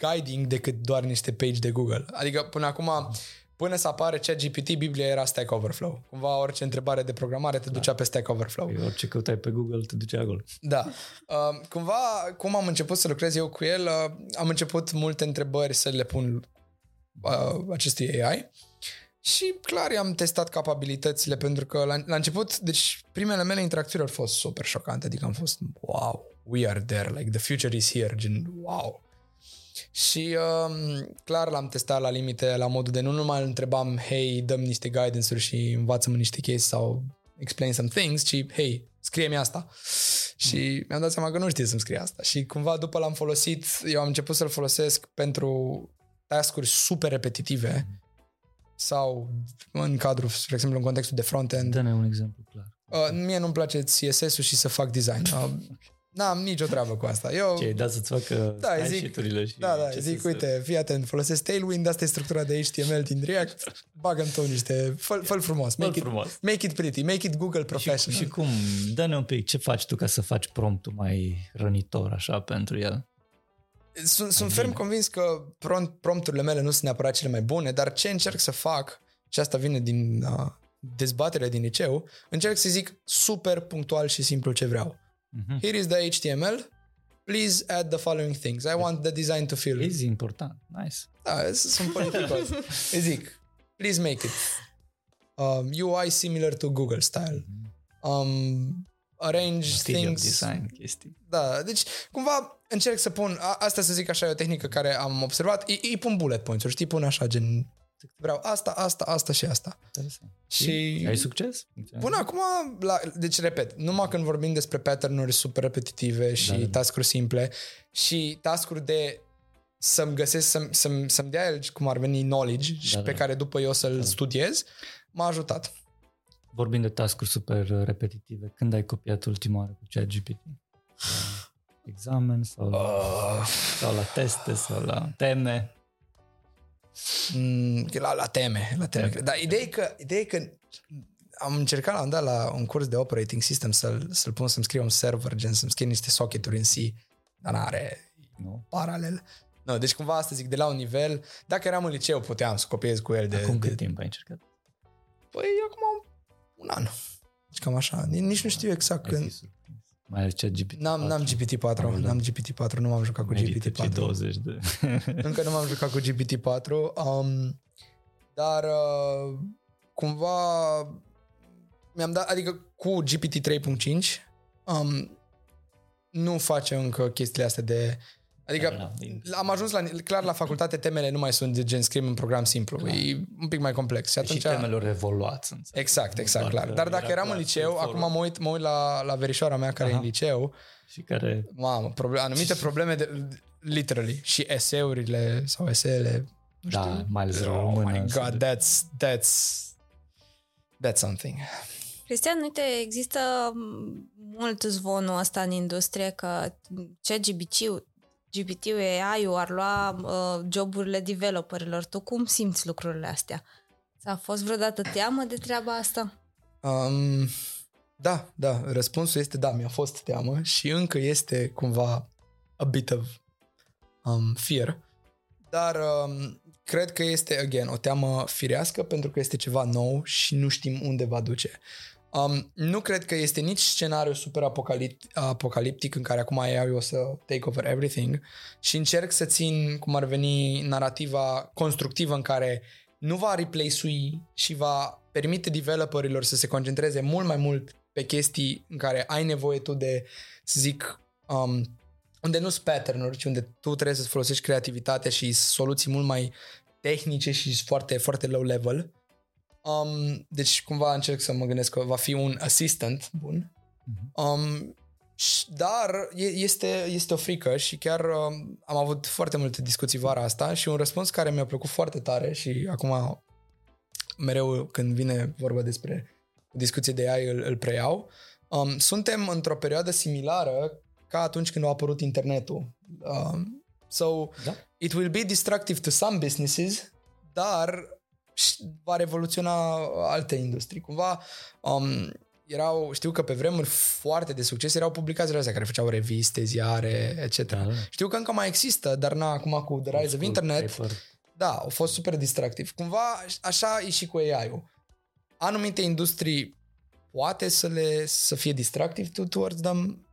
guiding decât doar niște page de Google. Adică, până acum, Până să apare ChatGPT, Biblia era Stack Overflow. Cumva orice întrebare de programare te ducea pe Stack Overflow. Orice căutai pe Google te ducea acolo. Da. Cumva, cum am început să lucrez eu cu el, am început multe întrebări să le pun acestui AI și clar i-am testat capabilitățile, pentru că la început, deci primele mele interacțiuni au fost super șocante, adică am fost wow, we are there, like the future is here, gen wow. Și clar l-am testat la limite, la modul de nu numai îl întrebam hey, dă-mi niște guidance-uri și învață-mă niște case sau explain some things, ci hey, scrie-mi asta. Și mi-am dat seama că nu știe să-mi scrie asta. Și cumva după l-am folosit, eu am început să-l folosesc pentru task-uri super repetitive sau în cadrul, spre exemplu, în contextul de front-end. Dă-ne un exemplu clar. Mie nu-mi place CSS-ul și să fac design. N-am nicio treabă cu asta. Eu... Ce ai dat să-ți facă site-urile și... Da, zic, uite, fii atent, folosesc Tailwind, asta e structura de HTML din React, bagă-mi tot niște... Fă-l frumos, frumos. Make it pretty, make it Google professional. Și cum? Dă-ne un pic, ce faci tu ca să faci promptul mai rănitor așa pentru el? Sunt ferm convins că prompturile mele nu sunt neapărat cele mai bune, dar ce încerc să fac, și asta vine din dezbaterea din liceu, încerc să zic super punctual și simplu ce vreau. Here is the HTML. Please add the following things. I want the design to feel... Easy, important. Nice. Da, sunt politicos. Îi zic, please make it UI similar to Google style. Arrange things... design, chestii. Da, deci cumva încerc să pun... Asta să zic așa e o tehnică care am observat. Îi pun bullet points-uri, știi? Pun așa, gen... Vreau asta și asta. Interesant. Și ai succes? Până acum, deci repet, numai când vorbim despre pattern-uri super repetitive și task-uri simple și task-uri de să-mi găsesc, să-mi dea el cum ar veni knowledge și pe care după eu să-l studiez, m-a ajutat. Vorbind de task-uri super repetitive, când ai copiat ultima oară cu ChatGPT? Examen sau la teste sau la teme? La teme. Dar ideea e că am încercat la un dat la un curs de operating system să-l pun să-mi scrie un server, gen să-mi scrie niște socket-uri în C, dar nu are paralel. No, deci cumva asta zic, de la un nivel, dacă eram în liceu puteam să copiez cu el. Cât timp ai încercat? Păi acum un an. Deci cam așa, nici nu știu exact când. Mai ales ce GPT-4. N-am GPT-4, nu m-am jucat cu GPT-4. 20 de... Încă nu m-am jucat cu GPT-4, dar cumva mi-am dat, adică cu GPT-3.5 nu face încă chestiile astea de... Adică am ajuns la facultate, temele nu mai sunt de gen scrim în program simplu, e un pic mai complex. Și atunci temele au evoluat. Exact, clar. Dar dacă eram în liceu, acum mă uit la verișoara mea care e în liceu și care... Mamă, anumite probleme de, literally, și eseurile sau eseele, nu știu. Da, mai ales română. Oh my God, that's something. Cristian, uite, există mult zvonul ăsta în industrie că GPT-ul AI-ul ar lua joburile developerilor. Tu cum simți lucrurile astea? Ți-a fost vreodată teamă de treaba asta? Da. Răspunsul este da, mi-a fost teamă și încă este cumva a bit of fear. Dar cred că este, again, o teamă firească pentru că este ceva nou și nu știm unde va duce. Nu cred că este nici scenariu super apocaliptic în care acum eu o să take over everything și încerc să țin, cum ar veni, narativa constructivă în care nu va replace-ui și va permite developerilor să se concentreze mult mai mult pe chestii în care ai nevoie tu de, să zic, unde nu-s pattern-uri, ci unde tu trebuie să-ți folosești creativitatea și soluții mult mai tehnice și foarte, foarte low level. Deci cumva încerc să mă gândesc că va fi un assistant bun. Dar este o frică și chiar am avut foarte multe discuții vara asta și un răspuns care mi-a plăcut foarte tare și acum mereu când vine vorba despre discuții de AI îl preiau. Suntem într-o perioadă similară ca atunci când a apărut internetul. It will be destructive to some businesses, dar va revoluționa alte industrii. Cumva erau, știu că pe vremuri foarte de succes erau publicațiile astea care făceau reviste, ziare, etc. Da. Știu că încă mai există, dar acum cu the rise of internet Da, a fost super distractiv. Cumva așa e și cu AI-ul. Anumite industrii poate să fie distractive towards them,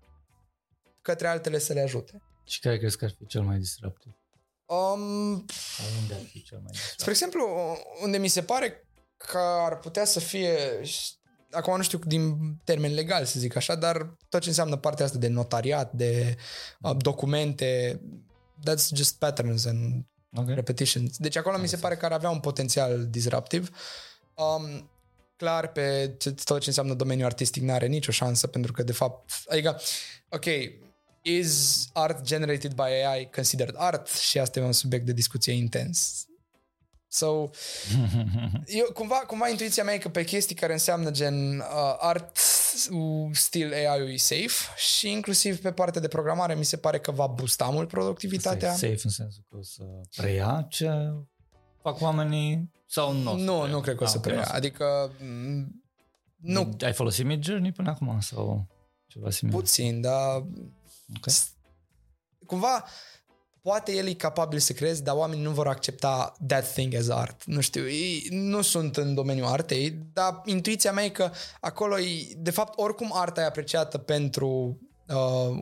către altele să le ajute. Și care crezi că ar fi cel mai distractiv? Unde ar fi cel mai distractiv? Spre exemplu, unde mi se pare că ar putea să fie, acum nu știu din termen legal să zic așa, dar tot ce înseamnă partea asta de notariat, de documente, that's just patterns and repetitions. Deci acolo mi se pare că ar avea un potențial disruptiv. Clar, pe tot ce înseamnă domeniul artistic n-are nicio șansă, pentru că de fapt, adică, ok, is art generated by AI considered art? Și asta e un subiect de discuție intens. So, eu, cumva intuiția mea e că pe chestii care înseamnă gen art, still AI-ul e safe, și inclusiv pe partea de programare mi se pare că va boosta mult productivitatea. Safe în sensul că o să preia ce fac oamenii sau nu? Nu cred că o să preia. Adică nu. Ai folosit Midjourney până acum sau ceva similar? Puțin, dar cumva poate el e capabil să creeze, dar oamenii nu vor accepta that thing as art. Nu știu, nu sunt în domeniul artei, dar intuiția mea e că acolo e, de fapt, oricum arta e apreciată pentru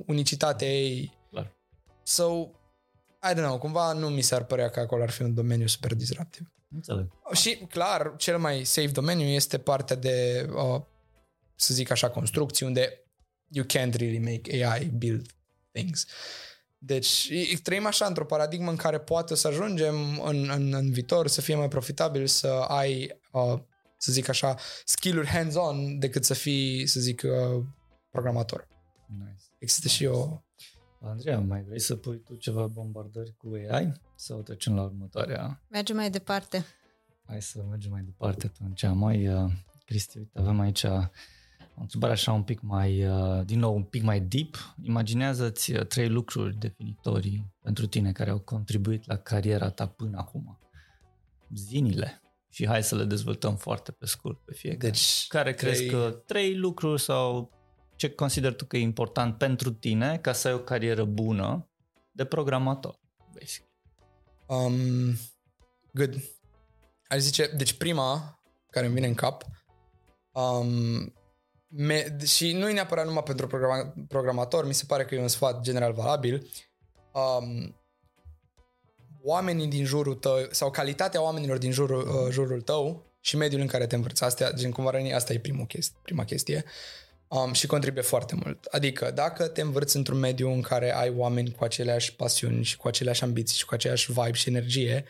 unicitatea ei. Clar. So, I don't know, cumva nu mi s-ar părea că acolo ar fi un domeniu super disruptiv. Înțeleg. Și, clar, cel mai safe domeniu este partea de, să zic așa, construcții, unde you can't really make AI build things. Deci trăim așa într-o paradigmă în care poate să ajungem în viitor să fie mai profitabil să ai, să zic așa, skill-uri hands-on decât să fii, să zic, programator. Nice. Există și eu. Andreea, mai vrei să pui tu ceva bombardări cu AI sau trecem la următoarea? Mergem mai departe. Hai să mergem mai departe atunci. Mai, Cristi, uite, avem aici o întrebare așa un pic mai, din nou, un pic mai deep. Imaginează-ți 3 lucruri definitorii pentru tine care au contribuit la cariera ta până acum. Zinile. Și hai să le dezvoltăm foarte pe scurt pe fiecare. Deci, care crezi că 3 lucruri sau ce consideri tu că e important pentru tine ca să ai o carieră bună de programator, basic? Good. Aș zice, deci prima care îmi vine în cap, și nu e neapărat numai pentru programator, mi se pare că e un sfat general valabil, oamenii din jurul tău sau calitatea oamenilor din jurul tău și mediul în care te învârți, asta e prima chestie, și contribuie foarte mult. Adică dacă te învârți într-un mediu în care ai oameni cu aceleași pasiuni și cu aceleași ambiții și cu aceeași vibe și energie,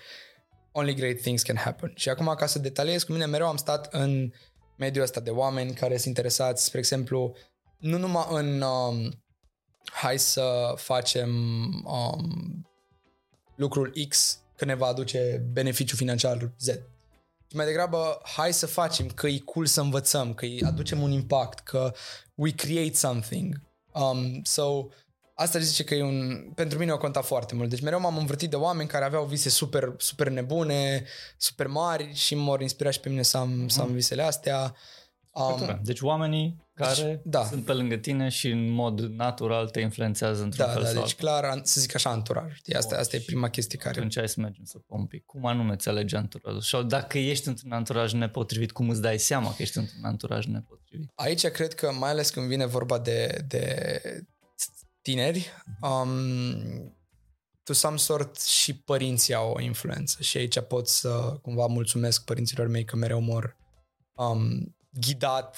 only great things can happen. Și acum, ca să detaliez, cu mine mereu am stat în mediul ăsta de oameni care sunt interesați, spre exemplu, nu numai în hai să facem lucrul X că ne va aduce beneficiu financiar Z. Mai degrabă, hai să facem, că e cool să învățăm, că îi aducem un impact, că we create something. So, asta zice că e pentru mine o conta foarte mult. Deci mereu m-am învârtit de oameni care aveau vise super, super nebune, super mari și m-au inspirat și pe mine să am visele astea. Deci oamenii care sunt pe lângă tine și în mod natural te influențează într-un fel sau deci clar, să zic așa, anturaj. Asta e prima chestie care... Atunci hai să mergem să pun un pic. Cum anume îți alegi anturajul? Sau dacă ești într-un anturaj nepotrivit, cum îți dai seama că ești într-un anturaj nepotrivit? Aici cred că, mai ales când vine vorba de tineri, to some sort și părinții au o influență și aici pot să cumva mulțumesc părinților mei că mereu mor ghidat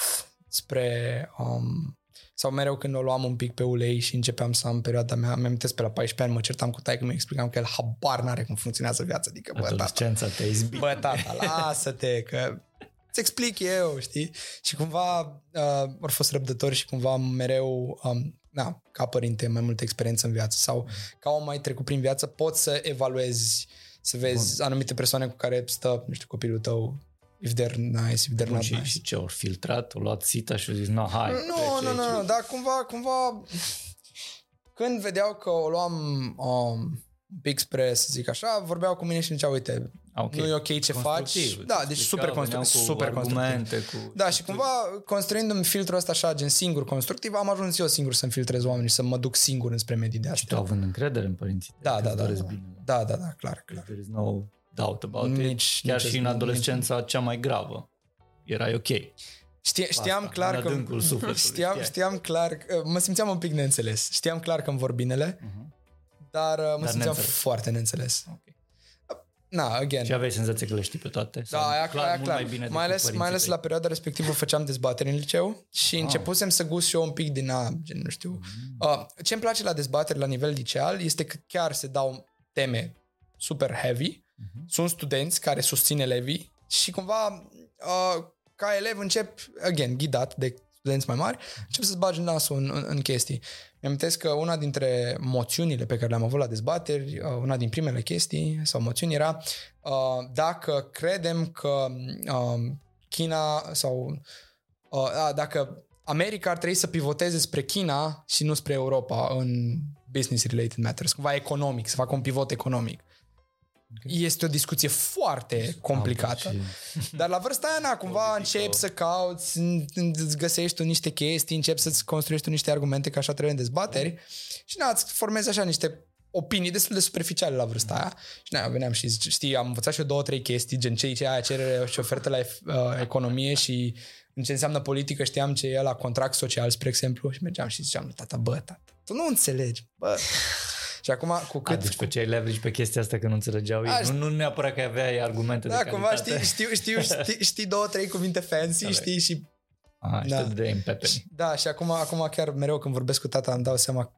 spre sau mereu când o luam un pic pe ulei și începeam să am perioada mea, mi-am amintesc pe la 14 ani mă certam cu taică, mi explicam că el habar n-are cum funcționează viața, adică bă tata, lasă-te că îți explic eu, știi? Și cumva au fost răbdători și cumva mereu ca părinte mai multă experiență în viață sau ca om mai trecut prin viață poți să evaluezi, să vezi anumite persoane cu care stă, nu știu, copilul tău, if they're nice, if they're not nice. Și ce, au filtrat, au luat țita și au zis, hai. Nu, dar cumva când vedeau că o luam un pic spre, să zic așa, vorbeau cu mine și zicea, uite, nu e ok ce faci. Da, deci super constructiv. Da, și cumva construindu-mi filtrul ăsta așa, gen singur constructiv, am ajuns eu singur să-mi filtrez oamenii, să mă duc singur înspre medii de astea. Și tu având încredere în părinții. Da, clar, clar. doubt about it, chiar și în adolescența cea mai gravă. Erai ok. Știam clar, mă simțeam un pic neînțeles. Știam clar că-mi vor binele, dar mă simțeam foarte neînțeles. Okay. Și aveai senzația că le știi pe toate? Da, aia clar. Mai ales la perioada respectivă făceam dezbateri în liceu și începusem să gust și eu un pic din nu știu. Ce îmi place la dezbateri la nivel liceal este că chiar se dau teme super heavy, sunt studenți care susțin elevii și cumva ca elev încep, ghidat de studenți mai mari, încep să-ți bagi nasul în chestii. Mi-am amintesc că una dintre moțiunile pe care le-am avut la dezbateri, una din primele chestii sau moțiuni era dacă credem că China sau dacă America ar trebui să pivoteze spre China și nu spre Europa în business-related matters, cumva economic, să facă un pivot economic. Este o discuție foarte complicată, dar la vârsta aia, cumva începi să cauți, îți găsești tu niște chestii, începi să-ți construiești tu niște argumente, că așa trebuie în dezbateri și îți formezi așa niște opinii destul de superficiale la vârsta aia. Și eu veneam și știi, am învățat și eu 2-3 chestii, gen cerere și ofertă la economie și în ce înseamnă politică, știam ce e la contract social, spre exemplu, și mergeam și ziceam, tata, tu nu înțelegi, Și acum, cu cât... Deci pe cei leverage pe chestia asta că nu înțelegeau ei. Nu neapărat că aveai argumente de calitate. Da, cumva știi 2-3 cuvinte fancy, știi și... Da, și acum chiar mereu când vorbesc cu tata îmi dau seama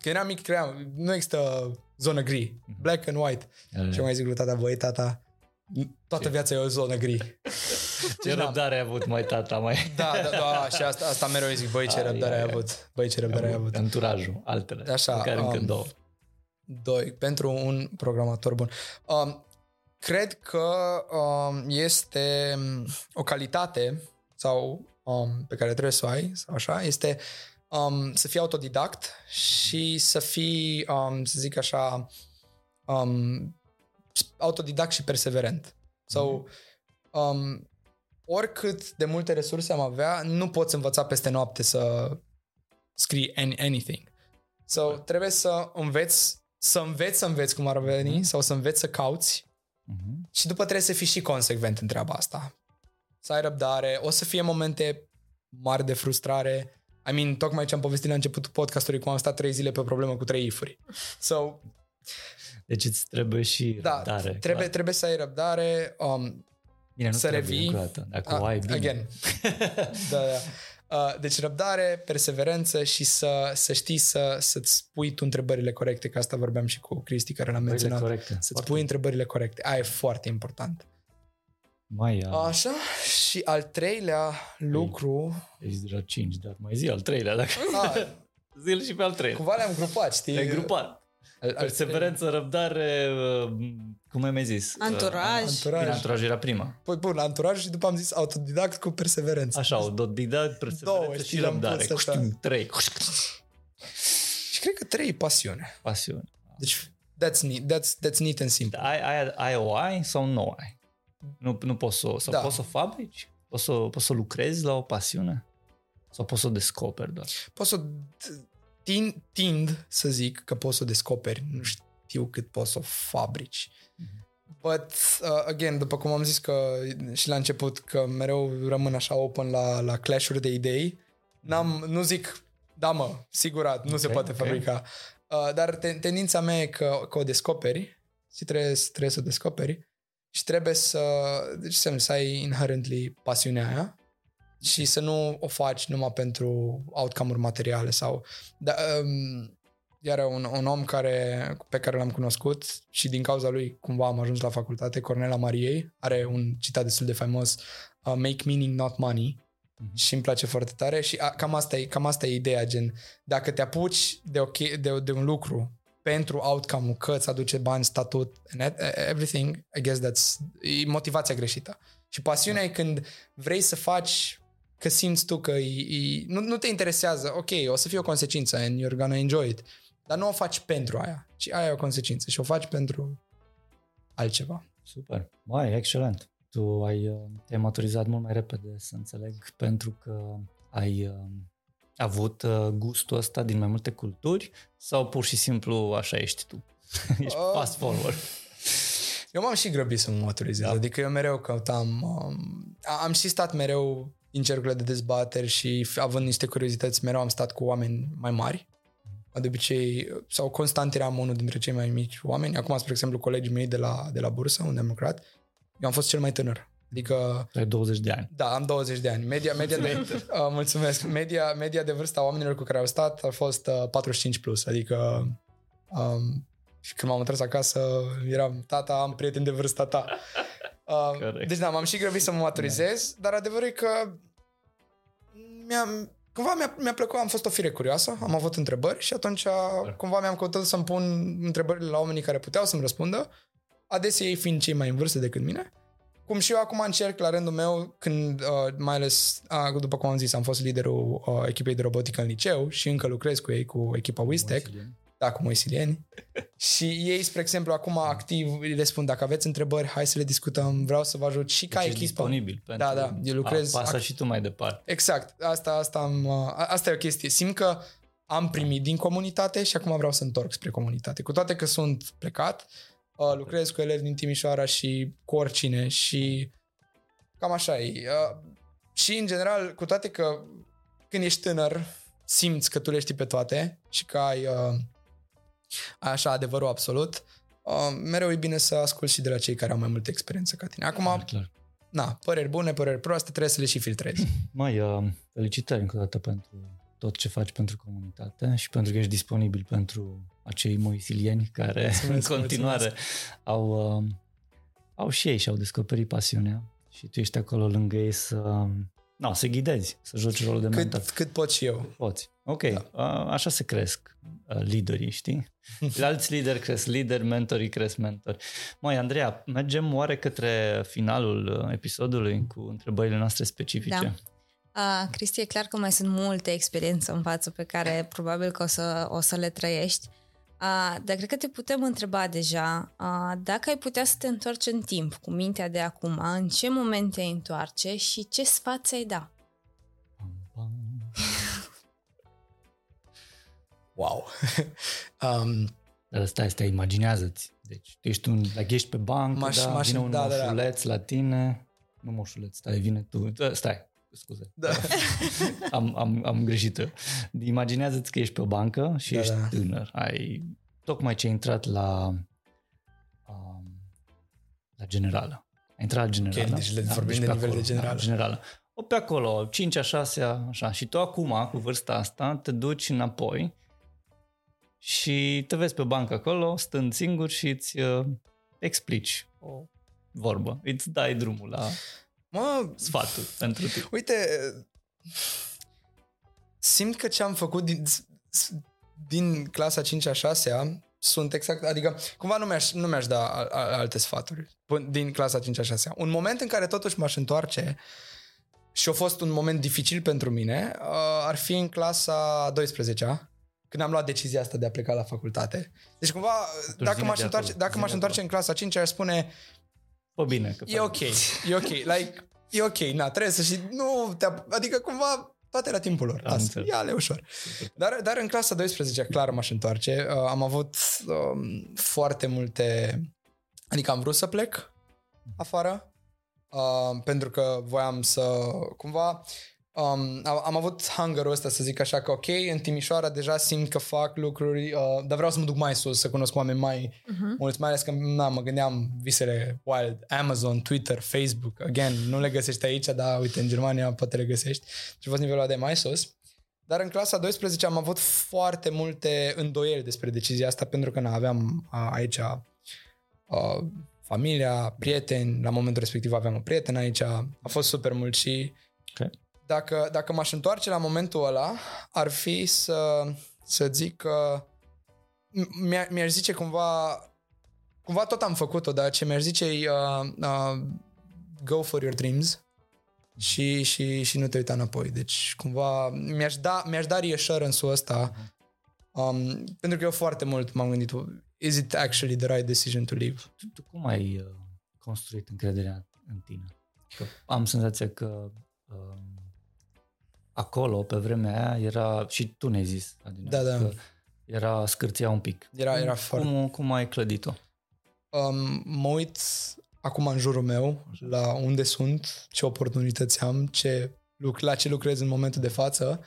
că eram mic, cream, nu există zonă gri, black and white. Și eu mai zic lui tata, băi tata, toată viața e o zonă gri. Ce răbdare ai avut, mai tata, mai... Da, și asta mereu îi zic, băi, ce răbdare ai avut. Anturajul, altele. Așa, care încă două. Doi, pentru un programator bun. Cred că este o calitate sau pe care trebuie să o ai, sau așa, este să fii autodidact și să fii, să zic așa, autodidact și perseverent. Sau... oricât de multe resurse am avea, nu poți învăța peste noapte să scrii anything. So, trebuie să înveți, cum ar veni, sau să înveți să cauți și după trebuie să fii și consecvent în treaba asta. Să ai răbdare, o să fie momente mari de frustrare. Tocmai ce am povestit la începutul podcastului, cum am stat 3 zile pe o problemă cu 3 if-uri. So, deci îți trebuie și răbdare. Trebuie să ai răbdare, bine, nu să revii. Dacă o ai bine. Deci răbdare, perseverență și să știi să-ți pui tu întrebările corecte, că asta vorbeam și cu Cristi care l-am menționat. Să-ți pui întrebările corecte. Aia e foarte important. Așa, și al treilea lucru... Ești deja 5, dar mai zi al treilea. Zil și pe al treilea. Cumva le-am grupat, știi? Le-am grupat. Perseverență, răbdare, cum ai mai zis? Anturaj. Anturaj era prima. Păi bun, anturaj și după am zis autodidact cu perseverență. Așa, autodidact, perseverență și răbdare. 3. Și cred că 3 e pasiune. Deci, that's neat and simple. Ai o ai sau nu o ai? Nu poți să... Sau poți să o fabrici? Poți să lucrezi la o pasiune? Sau poți să o descoperi doar? Poți să... Tind să zic că poți să o descoperi, nu știu cât poți să o fabrici. But, again, după cum am zis că și la început că mereu rămân așa open la clash-uri de idei, nu zic, da mă, sigurat, nu se poate fabrica. Dar tendința mea e că o descoperi și trebuie să o descoperi și trebuie să ai inherently pasiunea aia. Și să nu o faci numai pentru outcome-uri materiale sau... Iar un om pe care l-am cunoscut și din cauza lui cumva am ajuns la facultate, Cornelia Mariei, are un citat destul de faimos, make meaning not money, și îmi place foarte tare și cam asta e ideea, gen dacă te apuci de un lucru pentru outcome-ul că îți aduce bani, statut, everything, I guess e motivația greșită. Și pasiunea e când vrei să faci că simți tu că nu te interesează, ok, o să fie o consecință and you're gonna enjoy it, dar nu o faci pentru aia, ci aia e o consecință și o faci pentru altceva. Super, excelent. Tu te-ai maturizat mult mai repede, să înțeleg, pentru că ai avut gustul ăsta din mai multe culturi sau pur și simplu așa ești tu? Ești fast forward? Eu m-am și grăbit să mă maturizez, adică eu mereu căutam, am și stat mereu în cercurile de dezbateri și având niște curiozități, mereu am stat cu oameni mai mari, de obicei, sau constant eram unul dintre cei mai mici oameni. Acum, spre exemplu, colegii mei de la bursă, unde am lucrat, eu am fost cel mai tânăr. Adică... Ai 20 de ani. Da, am 20 de ani. Media de... mulțumesc. Media de vârstă a oamenilor cu care au stat a fost 45 plus. Adică... și când m-am întors acasă, eram tata, am prieten de vârsta ta. Deci da, m-am și grăbit să mă maturizez, dar adevărul e că mi-a plăcut, am fost o fire curioasă, am avut întrebări și atunci cumva mi-am căutat să-mi pun întrebările la oamenii care puteau să-mi răspundă, adesea ei fiind cei mai în vârstă decât mine. Cum și eu acum încerc la rândul meu, când mai ales, după cum am zis, am fost liderul echipei de robotică în liceu și încă lucrez cu ei, cu echipa Wistex. Da, cu moisilieni. Și ei, spre exemplu, acum activ le spun, dacă aveți întrebări, hai să le discutăm, vreau să vă ajut și ca echipă. Disponibil. Da, eu lucrez. Pasă și tu mai departe. Exact. Asta e o chestie. Simt că am primit din comunitate și acum vreau să întorc spre comunitate. Cu toate că sunt plecat, lucrez cu elevi din Timișoara și cu oricine și cam așa e. Și, în general, cu toate că când ești tânăr, simți că tu le știi pe toate și că ai... așa, adevărul absolut, mereu e bine să ascult și de la cei care au mai multă experiență ca tine. Acum, na, păreri bune, păreri proaste, trebuie să le și filtrezi. Felicitări încă o dată pentru tot ce faci pentru comunitate și pentru că ești disponibil pentru acei moisilieni care în continuare au și ei și au descoperit pasiunea și tu ești acolo lângă ei să ghidezi, să joci rolul de mentor. Cât pot și eu. Poți. Ok, da. Așa se cresc liderii, știi? Alți lideri cresc lideri, mentorii cresc mentori. Andreea, mergem oare către finalul episodului cu întrebările noastre specifice? Da. Cristi, e clar că mai sunt multe experiențe în față pe care probabil că o să le trăiești, dar cred că te putem întreba deja dacă ai putea să te întorci în timp cu mintea de acum, în ce moment te-ai întoarce și ce sfat ți-ai da? Wow! Stai, imaginează-ți. Deci, tu ești dacă ești pe bancă, vine un moșuleț la tine. Nu moșuleț, vine tu. Stai, scuze. Da. Am greșit eu. Imaginează-ți că ești pe o bancă și ești tânăr. Tocmai ce ai intrat la generală. Ai intrat la generală. Okay, deci vorbim de nivel de generală. Pe acolo, 5-a, 6-a, așa. Și tu acum, cu vârsta asta, te duci înapoi și te vezi pe bancă acolo, stând singur și îți explici o vorbă. Îți dai drumul la sfatul pentru tine. Uite, simt că ce am făcut din clasa 5-a, 6-a sunt exact, adică cumva nu mi-aș da alte sfaturi din clasa 5-a, 6-a. Un moment în care totuși m-aș întoarce și a fost un moment dificil pentru mine, ar fi în clasa 12-a. Când am luat decizia asta de a pleca la facultate. Deci cumva, dacă m-aș întoarce în clasa 5, aș spune bine, că e ok, like, e ok, trebuie să și nu te... Adică cumva toate la timpul lor. Ia-le ușor. Dar în clasa 12 clar m-aș întoarce. Am avut foarte multe... Adică am vrut să plec afară pentru că voiam să cumva... am avut hunger-ul ăsta, să zic așa, că ok, în Timișoara deja simt că fac lucruri, dar vreau să mă duc mai sus, să cunosc oameni mai mulți, mai ales că mă gândeam visele wild, Amazon, Twitter, Facebook, again, nu le găsești aici, dar uite, în Germania poate le găsești, deci a fost nivelul de mai sus. Dar în clasa 12 am avut foarte multe îndoieli despre decizia asta, pentru că aveam aici familia, prieteni, la momentul respectiv aveam un prieten aici, a fost super mult și... Okay. Dacă m-aș întoarce la momentul ăla, ar fi să zic că mi-aș zice cumva tot am făcut-o, dar ce mi-aș zice e go for your dreams și nu te uita înapoi. Deci cumva mi-aș da reassurance-ul ăsta pentru că eu foarte mult m-am gândit, is it actually the right decision to leave? Tu cum ai construit încrederea în tine? Că am senzația că acolo, pe vremea aia, era, și tu ne-ai zis, Adina, era scârția un pic. Era foarte... Cum ai clădit-o? Mă uit acum în jurul meu, la unde sunt, ce oportunități am, la ce lucrez în momentul de față,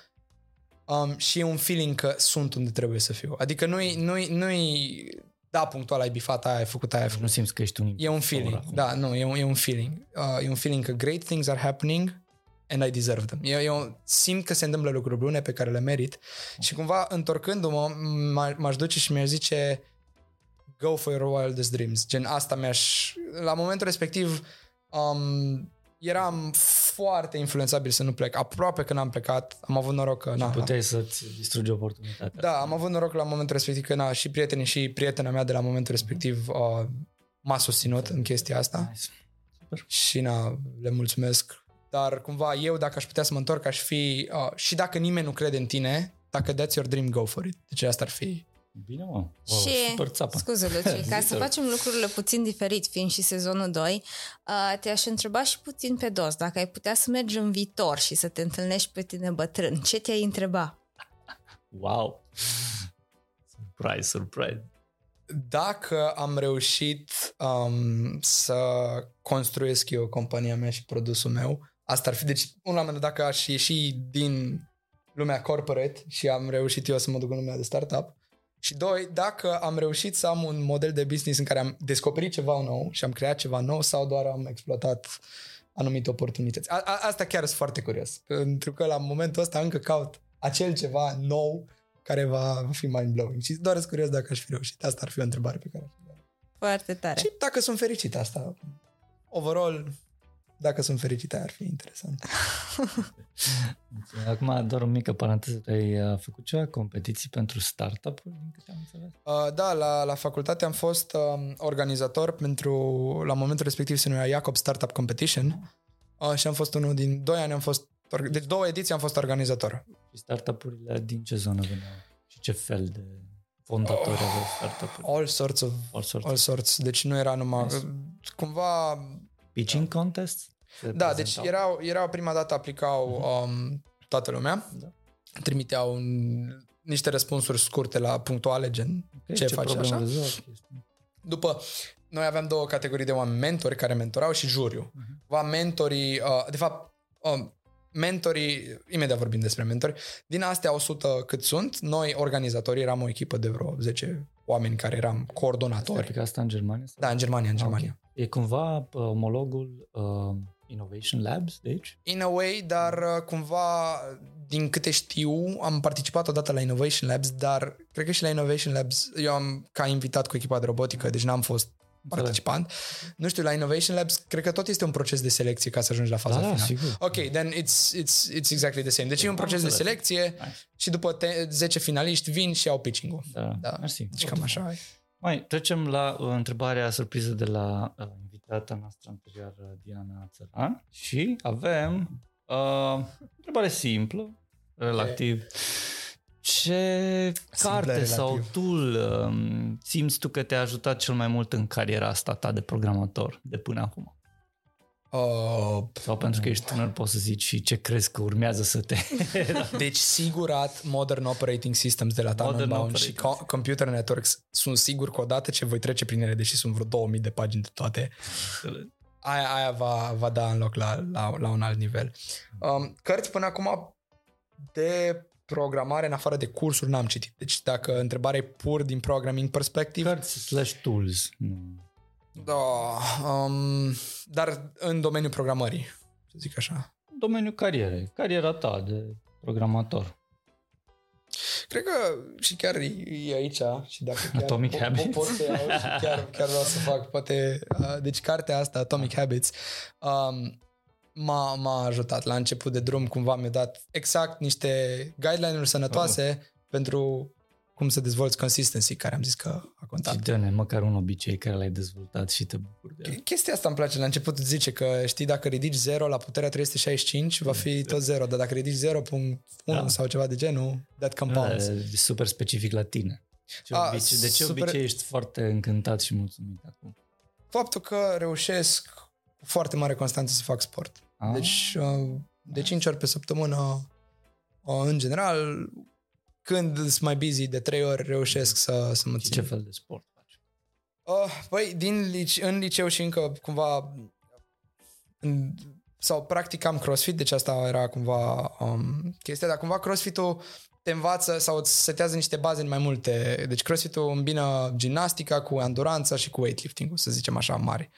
și e un feeling că sunt unde trebuie să fiu. Adică nu-i da, punctual, ai bifat aia, ai făcut aia. Nu simți că ești un... E un feeling, da, nu, e un feeling. E un feeling că great things are happening and I deserve them. Eu simt că se întâmplă lucruri bune pe care le merit și cumva, întorcându-mă, m-aș duce și mi-aș zice... Go for your wildest dreams. Gen, asta la momentul respectiv eram foarte influențabil să nu plec. Aproape că n-am plecat. Am avut noroc că... puteai să-ți distrugi oportunitatea. Da, am avut noroc la momentul respectiv că și prietenii și prietena mea de la momentul respectiv m-a susținut în chestia asta. Super. Și le mulțumesc. Dar cumva eu, dacă aș putea să mă întorc, aș fi... și dacă nimeni nu crede în tine, dacă that's your dream, go for it. Deci asta ar fi... Bine, mă. Wow, și, super țapă. Scuze, Luci, ca să facem lucrurile puțin diferit, fiind și sezonul 2, te-aș întreba și puțin pe dos, dacă ai putea să mergi în viitor și să te întâlnești pe tine bătrân, ce te-ai întreba? Wow! Surprise, surprise! Dacă am reușit să construiesc eu compania mea și produsul meu, asta ar fi, deci, un la mână, dacă aș ieși din lumea corporate și am reușit eu să mă duc în lumea de startup, și doi, dacă am reușit să am un model de business în care am descoperit ceva nou și am creat ceva nou sau doar am exploatat anumite oportunități. Asta chiar sunt foarte curios, pentru că la momentul ăsta încă caut acel ceva nou care va fi mind-blowing și doar sunt curios dacă aș fi reușit. Asta ar fi o întrebare pe care aș avea. Foarte tare. Și dacă sunt fericit, asta. Overall, dacă sunt fericit, ar fi interesant. Acum, doar o mică paranteză, ai făcut ceva competiții pentru startup-uri, din câte am înțeles? Da, la facultate am fost organizator pentru, la momentul respectiv se numea Iacob Startup Competition, și am fost unul din 2 ani, deci 2 ediții am fost organizator. Și startup-urile din ce zonă veneau? Și ce fel de fondatori aveau startup-uri? All sorts. Deci nu era numai... Cumva... Pitching contest? Da, deci erau prima dată aplicau toată lumea, da. Trimiteau niște răspunsuri scurte la punctuale, gen ce faci așa. După, noi aveam 2 categorii de oameni, mentori care mentorau și juriu. Mentorii, de fapt, mentorii, imediat vorbim despre mentori, din astea 100 cât sunt, noi organizatorii eram o echipă de vreo 10 oameni care eram coordonatori. Aplica asta în Germania? Da, în Germania, în Germania. Okay. E cumva omologul Innovation Labs de aici? In a way, dar cumva, din câte știu, am participat odată la Innovation Labs, dar cred că și la Innovation Labs, eu am ca invitat cu echipa de robotică, deci n-am fost participant. Nu știu, la Innovation Labs, cred că tot este un proces de selecție ca să ajungi la faza finală. Sigur. Ok, then it's exactly the same. Deci e un proces de selecție și după 10 finaliști vin și au pitching-ul. Da. Deci cam așa. Mai trecem la întrebarea surpriză de la invitata noastră anterioară, Diana Țăran, și avem întrebare simplă, relativ. Ce carte sau tool simți tu că te-a ajutat cel mai mult în cariera asta ta de programator de până acum? Sau pentru că ești tânăr poți să zici și ce crezi că urmează să te... Deci sigurat Modern Operating Systems de la Tanenbaum și Computer Networks, sunt sigur că odată ce voi trece prin ele, deși sunt vreo 2000 de pagini de toate, aia va da în loc la un alt nivel. Cărți până acum de programare în afară de cursuri n-am citit. Deci dacă întrebarea e pur din programming perspective... Cărți/tools. Da, dar în domeniul programării, să zic așa. Domeniul carierei, cariera ta de programator. Cred că și chiar e aici și dacă chiar Atomic Habits. Pot să iau și chiar vreau să fac, poate, deci cartea asta, Atomic Habits, m-a ajutat la început de drum, cumva mi-a dat exact niște guideline-uri sănătoase pentru cum să dezvolți consistency, care am zis că a contat. Și dă-ne măcar un obicei care l-ai dezvoltat și te bucuri de el. Chestia asta îmi place, la început îți zice că știi, dacă ridici 0 la puterea 365 va fi tot 0, dar dacă ridici 0.1 sau ceva de genul, that compounds. E super specific la tine. De ce obicei ești foarte încântat și mulțumit acum? Faptul că reușesc foarte mare constanță să fac sport. Deci de 5 ori pe săptămână în general, când sunt mai busy de 3 ori reușesc să mă țin. Ce fel de sport faci? Păi, în liceu și încă cumva... sau practicam CrossFit, deci asta era cumva chestia, dar cumva CrossFit-ul te învață sau îți setează niște baze în mai multe. Deci CrossFit-ul îmbină gimnastica cu enduranța și cu weightlifting-ul, să zicem așa, mare.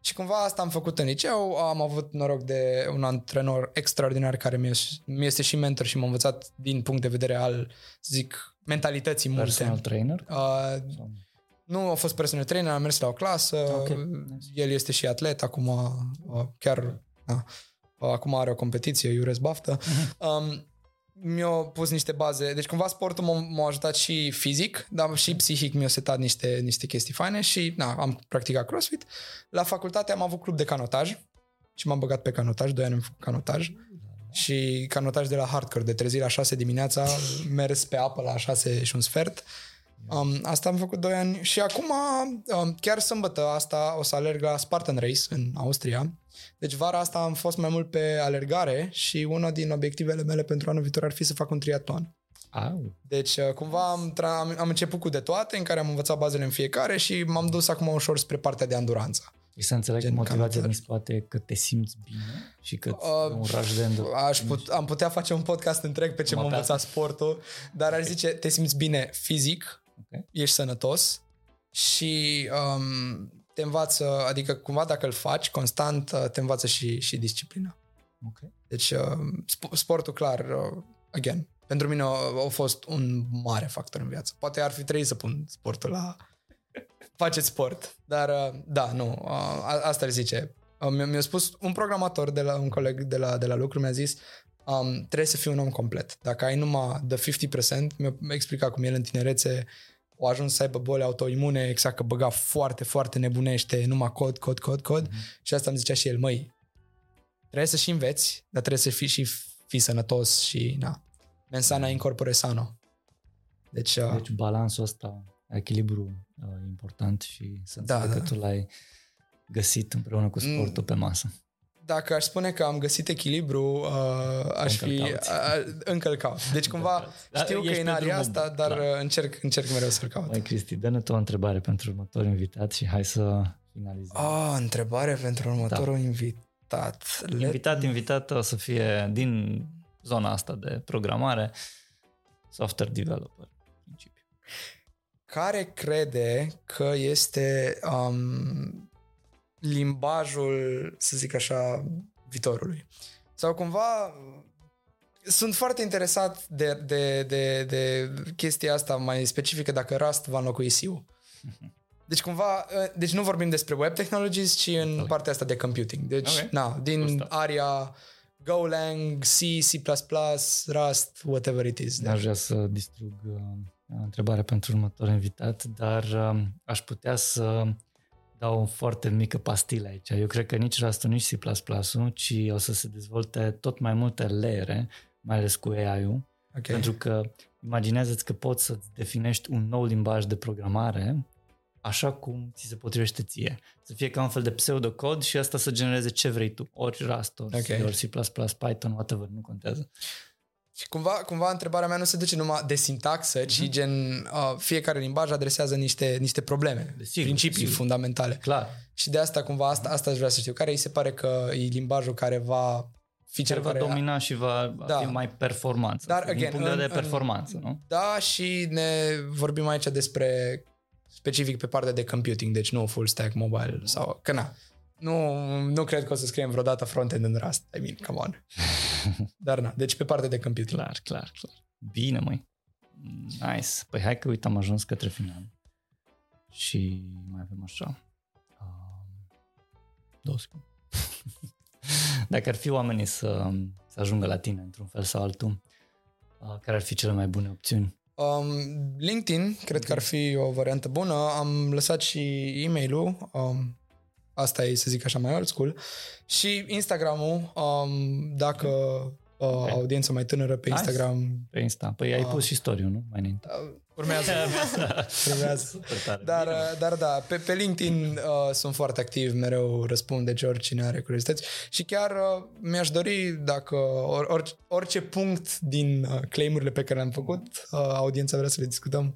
Și cumva asta am făcut în liceu, am avut noroc de un antrenor extraordinar care mi este și mentor și m-a învățat din punct de vedere al, zic, mentalității multe. Personal trainer? Nu a fost personal trainer, am mers la o clasă, okay. El este și atlet, acum chiar... Da. Acum are o competiție, Eurex baftă. Mi-a pus niște baze. Deci cumva sportul m-a ajutat și fizic, dar și psihic mi-a setat niște chestii faine. Și na, am practicat CrossFit. La facultate am avut club de canotaj și m-am băgat pe canotaj, 2 ani am făcut canotaj. Și canotaj de la hardcore, de trezire la 6 dimineața, mers pe apă la 6 și un sfert. Asta am făcut 2 ani. Și acum, chiar sâmbătă asta, o să alerg la Spartan Race în Austria. Deci vara asta am fost mai mult pe alergare și una din obiectivele mele pentru anul viitor ar fi să fac un triatlon. Deci cumva am început cu de toate, în care am învățat bazele în fiecare și m-am dus acum ușor spre partea de enduranță. Să înțeleg că motivația din spate, că te simți bine și că un rush de am putea face un podcast întreg pe ce m-a învățat sportul, dar ar zice te simți bine fizic, okay. Ești sănătos și te învață, adică cumva dacă îl faci constant, te învață și disciplina. Okay. Deci sportul clar, again, pentru mine a fost un mare factor în viață. Poate ar fi trebuit să pun sportul la... Faceți sport, dar da, nu, asta îl zice. Mi-a spus un programator, un coleg de la lucru, mi-a zis trebuie să fii un om complet. Dacă ai numai the 50%, mi-a explicat cum el în tinerețe o ajuns să aibă boli autoimune, exact că băga foarte, foarte nebunește, numai cod. Și asta îmi zicea și el, măi, trebuie să și înveți, dar trebuie să fii sănătos și, na, mensana in corpore sano. Deci balansul ăsta, echilibru important și să înțeleg că tu l-ai găsit împreună cu sportul pe masă. Dacă aș spune că am găsit echilibru, aș fi încălcat. Deci cumva știu că e în aria asta, dar încerc mereu să-l caut. Mai Cristi, dă-ne tu o întrebare pentru următorul invitat și hai să finalizăm. Întrebare pentru următorul invitat. Invitat o să fie din zona asta de programare, software developer. Care crede că este limbajul, să zic așa, viitorului? Sau cumva sunt foarte interesat de chestia asta mai specifică, dacă Rust va înlocui C-ul. Deci cumva, nu vorbim despre web technologies, ci în partea asta de computing. Deci, okay. Din area Golang, C, C++, Rust, whatever it is. Aș vrea să distrug... întrebare pentru următor invitat, dar aș putea să dau o foarte mică pastilă aici. Eu cred că nici Rust-ul, nici C++-ul, ci o să se dezvolte tot mai multe layere, mai ales cu AI-ul, okay. Pentru că imaginează-ți că poți să definești un nou limbaj de programare așa cum ți se potrivește ție. Să fie ca un fel de pseudocod și asta să genereze ce vrei tu, ori Rust, ori C++, Python, whatever, nu contează. Cumva întrebarea mea nu se duce numai de sintaxă, ci fiecare limbaj adresează niște probleme, principii fundamentale. Clar. Și de asta cumva asta aș vrea să știu. Care îi se pare că e limbajul care va fi cel care va domina și va fi mai performanță. Dar, din punct de vedere de performanță, nu? Da, și ne vorbim aici despre specific pe partea de computing, deci nu full stack mobile sau că na. Nu cred că o să scriem vreodată front-end în Rust. I mean, come on. Dar na, deci pe partea de computing. Clar. Bine, măi. Nice. Păi hai că uite, am ajuns către final. Și mai avem așa. 2 secunde. Dacă ar fi oamenii să ajungă la tine într-un fel sau altul, care ar fi cele mai bune opțiuni? LinkedIn, cred că ar fi o variantă bună. Am lăsat și e-mail-ul. Asta e, să zic așa, mai old school. Și Instagram-ul, dacă audiența mai tânără pe Instagram... Nice. Pe Insta. Păi ai pus și story-ul, nu? Mai înainte. Urmează. Dar da, pe LinkedIn sunt foarte activ, mereu răspund, deci oricine are curiozități. Și chiar mi-aș dori dacă orice punct din claimurile pe care le-am făcut, audiența vrea să le discutăm,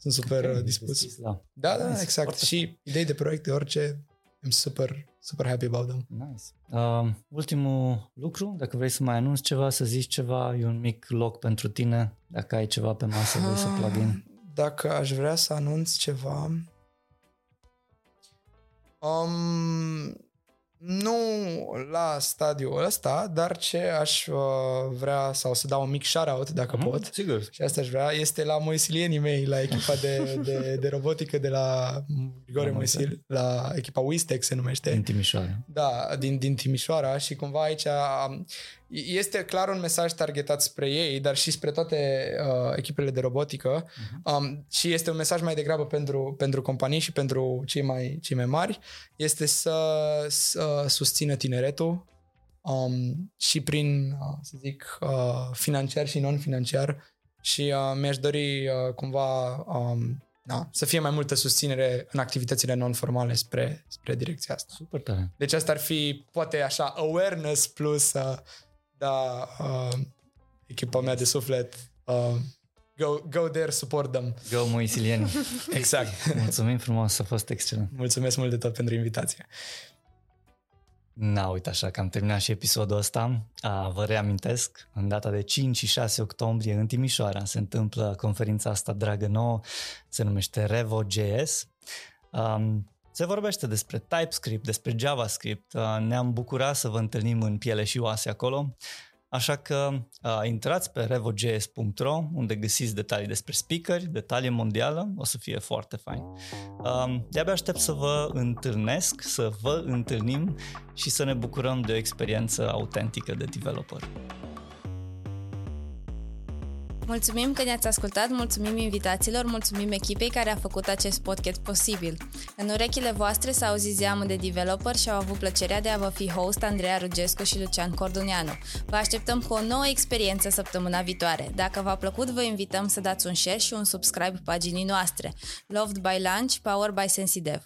Sunt super dispus. La... Da, nice. Exact. Și idei de proiecte, orice, I'm super, super happy about them. Nice. Ultimul lucru, dacă vrei să mai anunți ceva, să zici ceva, e un mic loc pentru tine, dacă ai ceva pe masă, vrei să plug in. Dacă aș vrea să anunț ceva... nu la stadiul ăsta, dar ce aș vrea, sau să dau un mic shout-out dacă pot, sigur. Și asta aș vrea, este la moisilienii mei, la echipa de robotică de la Grigore Moisil, la echipa Wistex se numește. Din Timișoara. Da, din Timișoara și cumva aici este clar un mesaj targetat spre ei, dar și spre toate echipele de robotică și este un mesaj mai degrabă pentru companii și pentru cei mai mari, este să susțină tineretul și prin, să zic, financiar și non-financiar și mi-aș dori cumva să fie mai multă susținere în activitățile non-formale spre direcția asta. Super tare. Deci asta ar fi poate așa awareness plus echipa mea de suflet, go there, support them. Go moisilieni. Exact. Mulțumim frumos, a fost excelent. Mulțumesc mult de tot pentru invitație. Na, uite așa că am terminat și episodul ăsta. Vă reamintesc, în data de 5 și 6 octombrie în Timișoara se întâmplă conferința asta dragă nouă, se numește RevoJS. Se vorbește despre TypeScript, despre JavaScript. Ne-am bucurat să vă întâlnim în piele și oase acolo. Așa că intrați pe revojs.ro unde găsiți detalii despre speakeri, detalii mondială, o să fie foarte fain. De-abia aștept să vă întâlnesc, să vă întâlnim și să ne bucurăm de o experiență autentică de developer. Mulțumim că ne-ați ascultat, mulțumim invitațiilor, mulțumim echipei care a făcut acest podcast posibil. În urechile voastre s-a auzit Zeamă de Developer și au avut plăcerea de a vă fi host Andreea Rugescu și Lucian Corduneanu. Vă așteptăm cu o nouă experiență săptămâna viitoare. Dacă v-a plăcut, vă invităm să dați un share și un subscribe paginii noastre. Loved by Lunch, Power by SensiDev.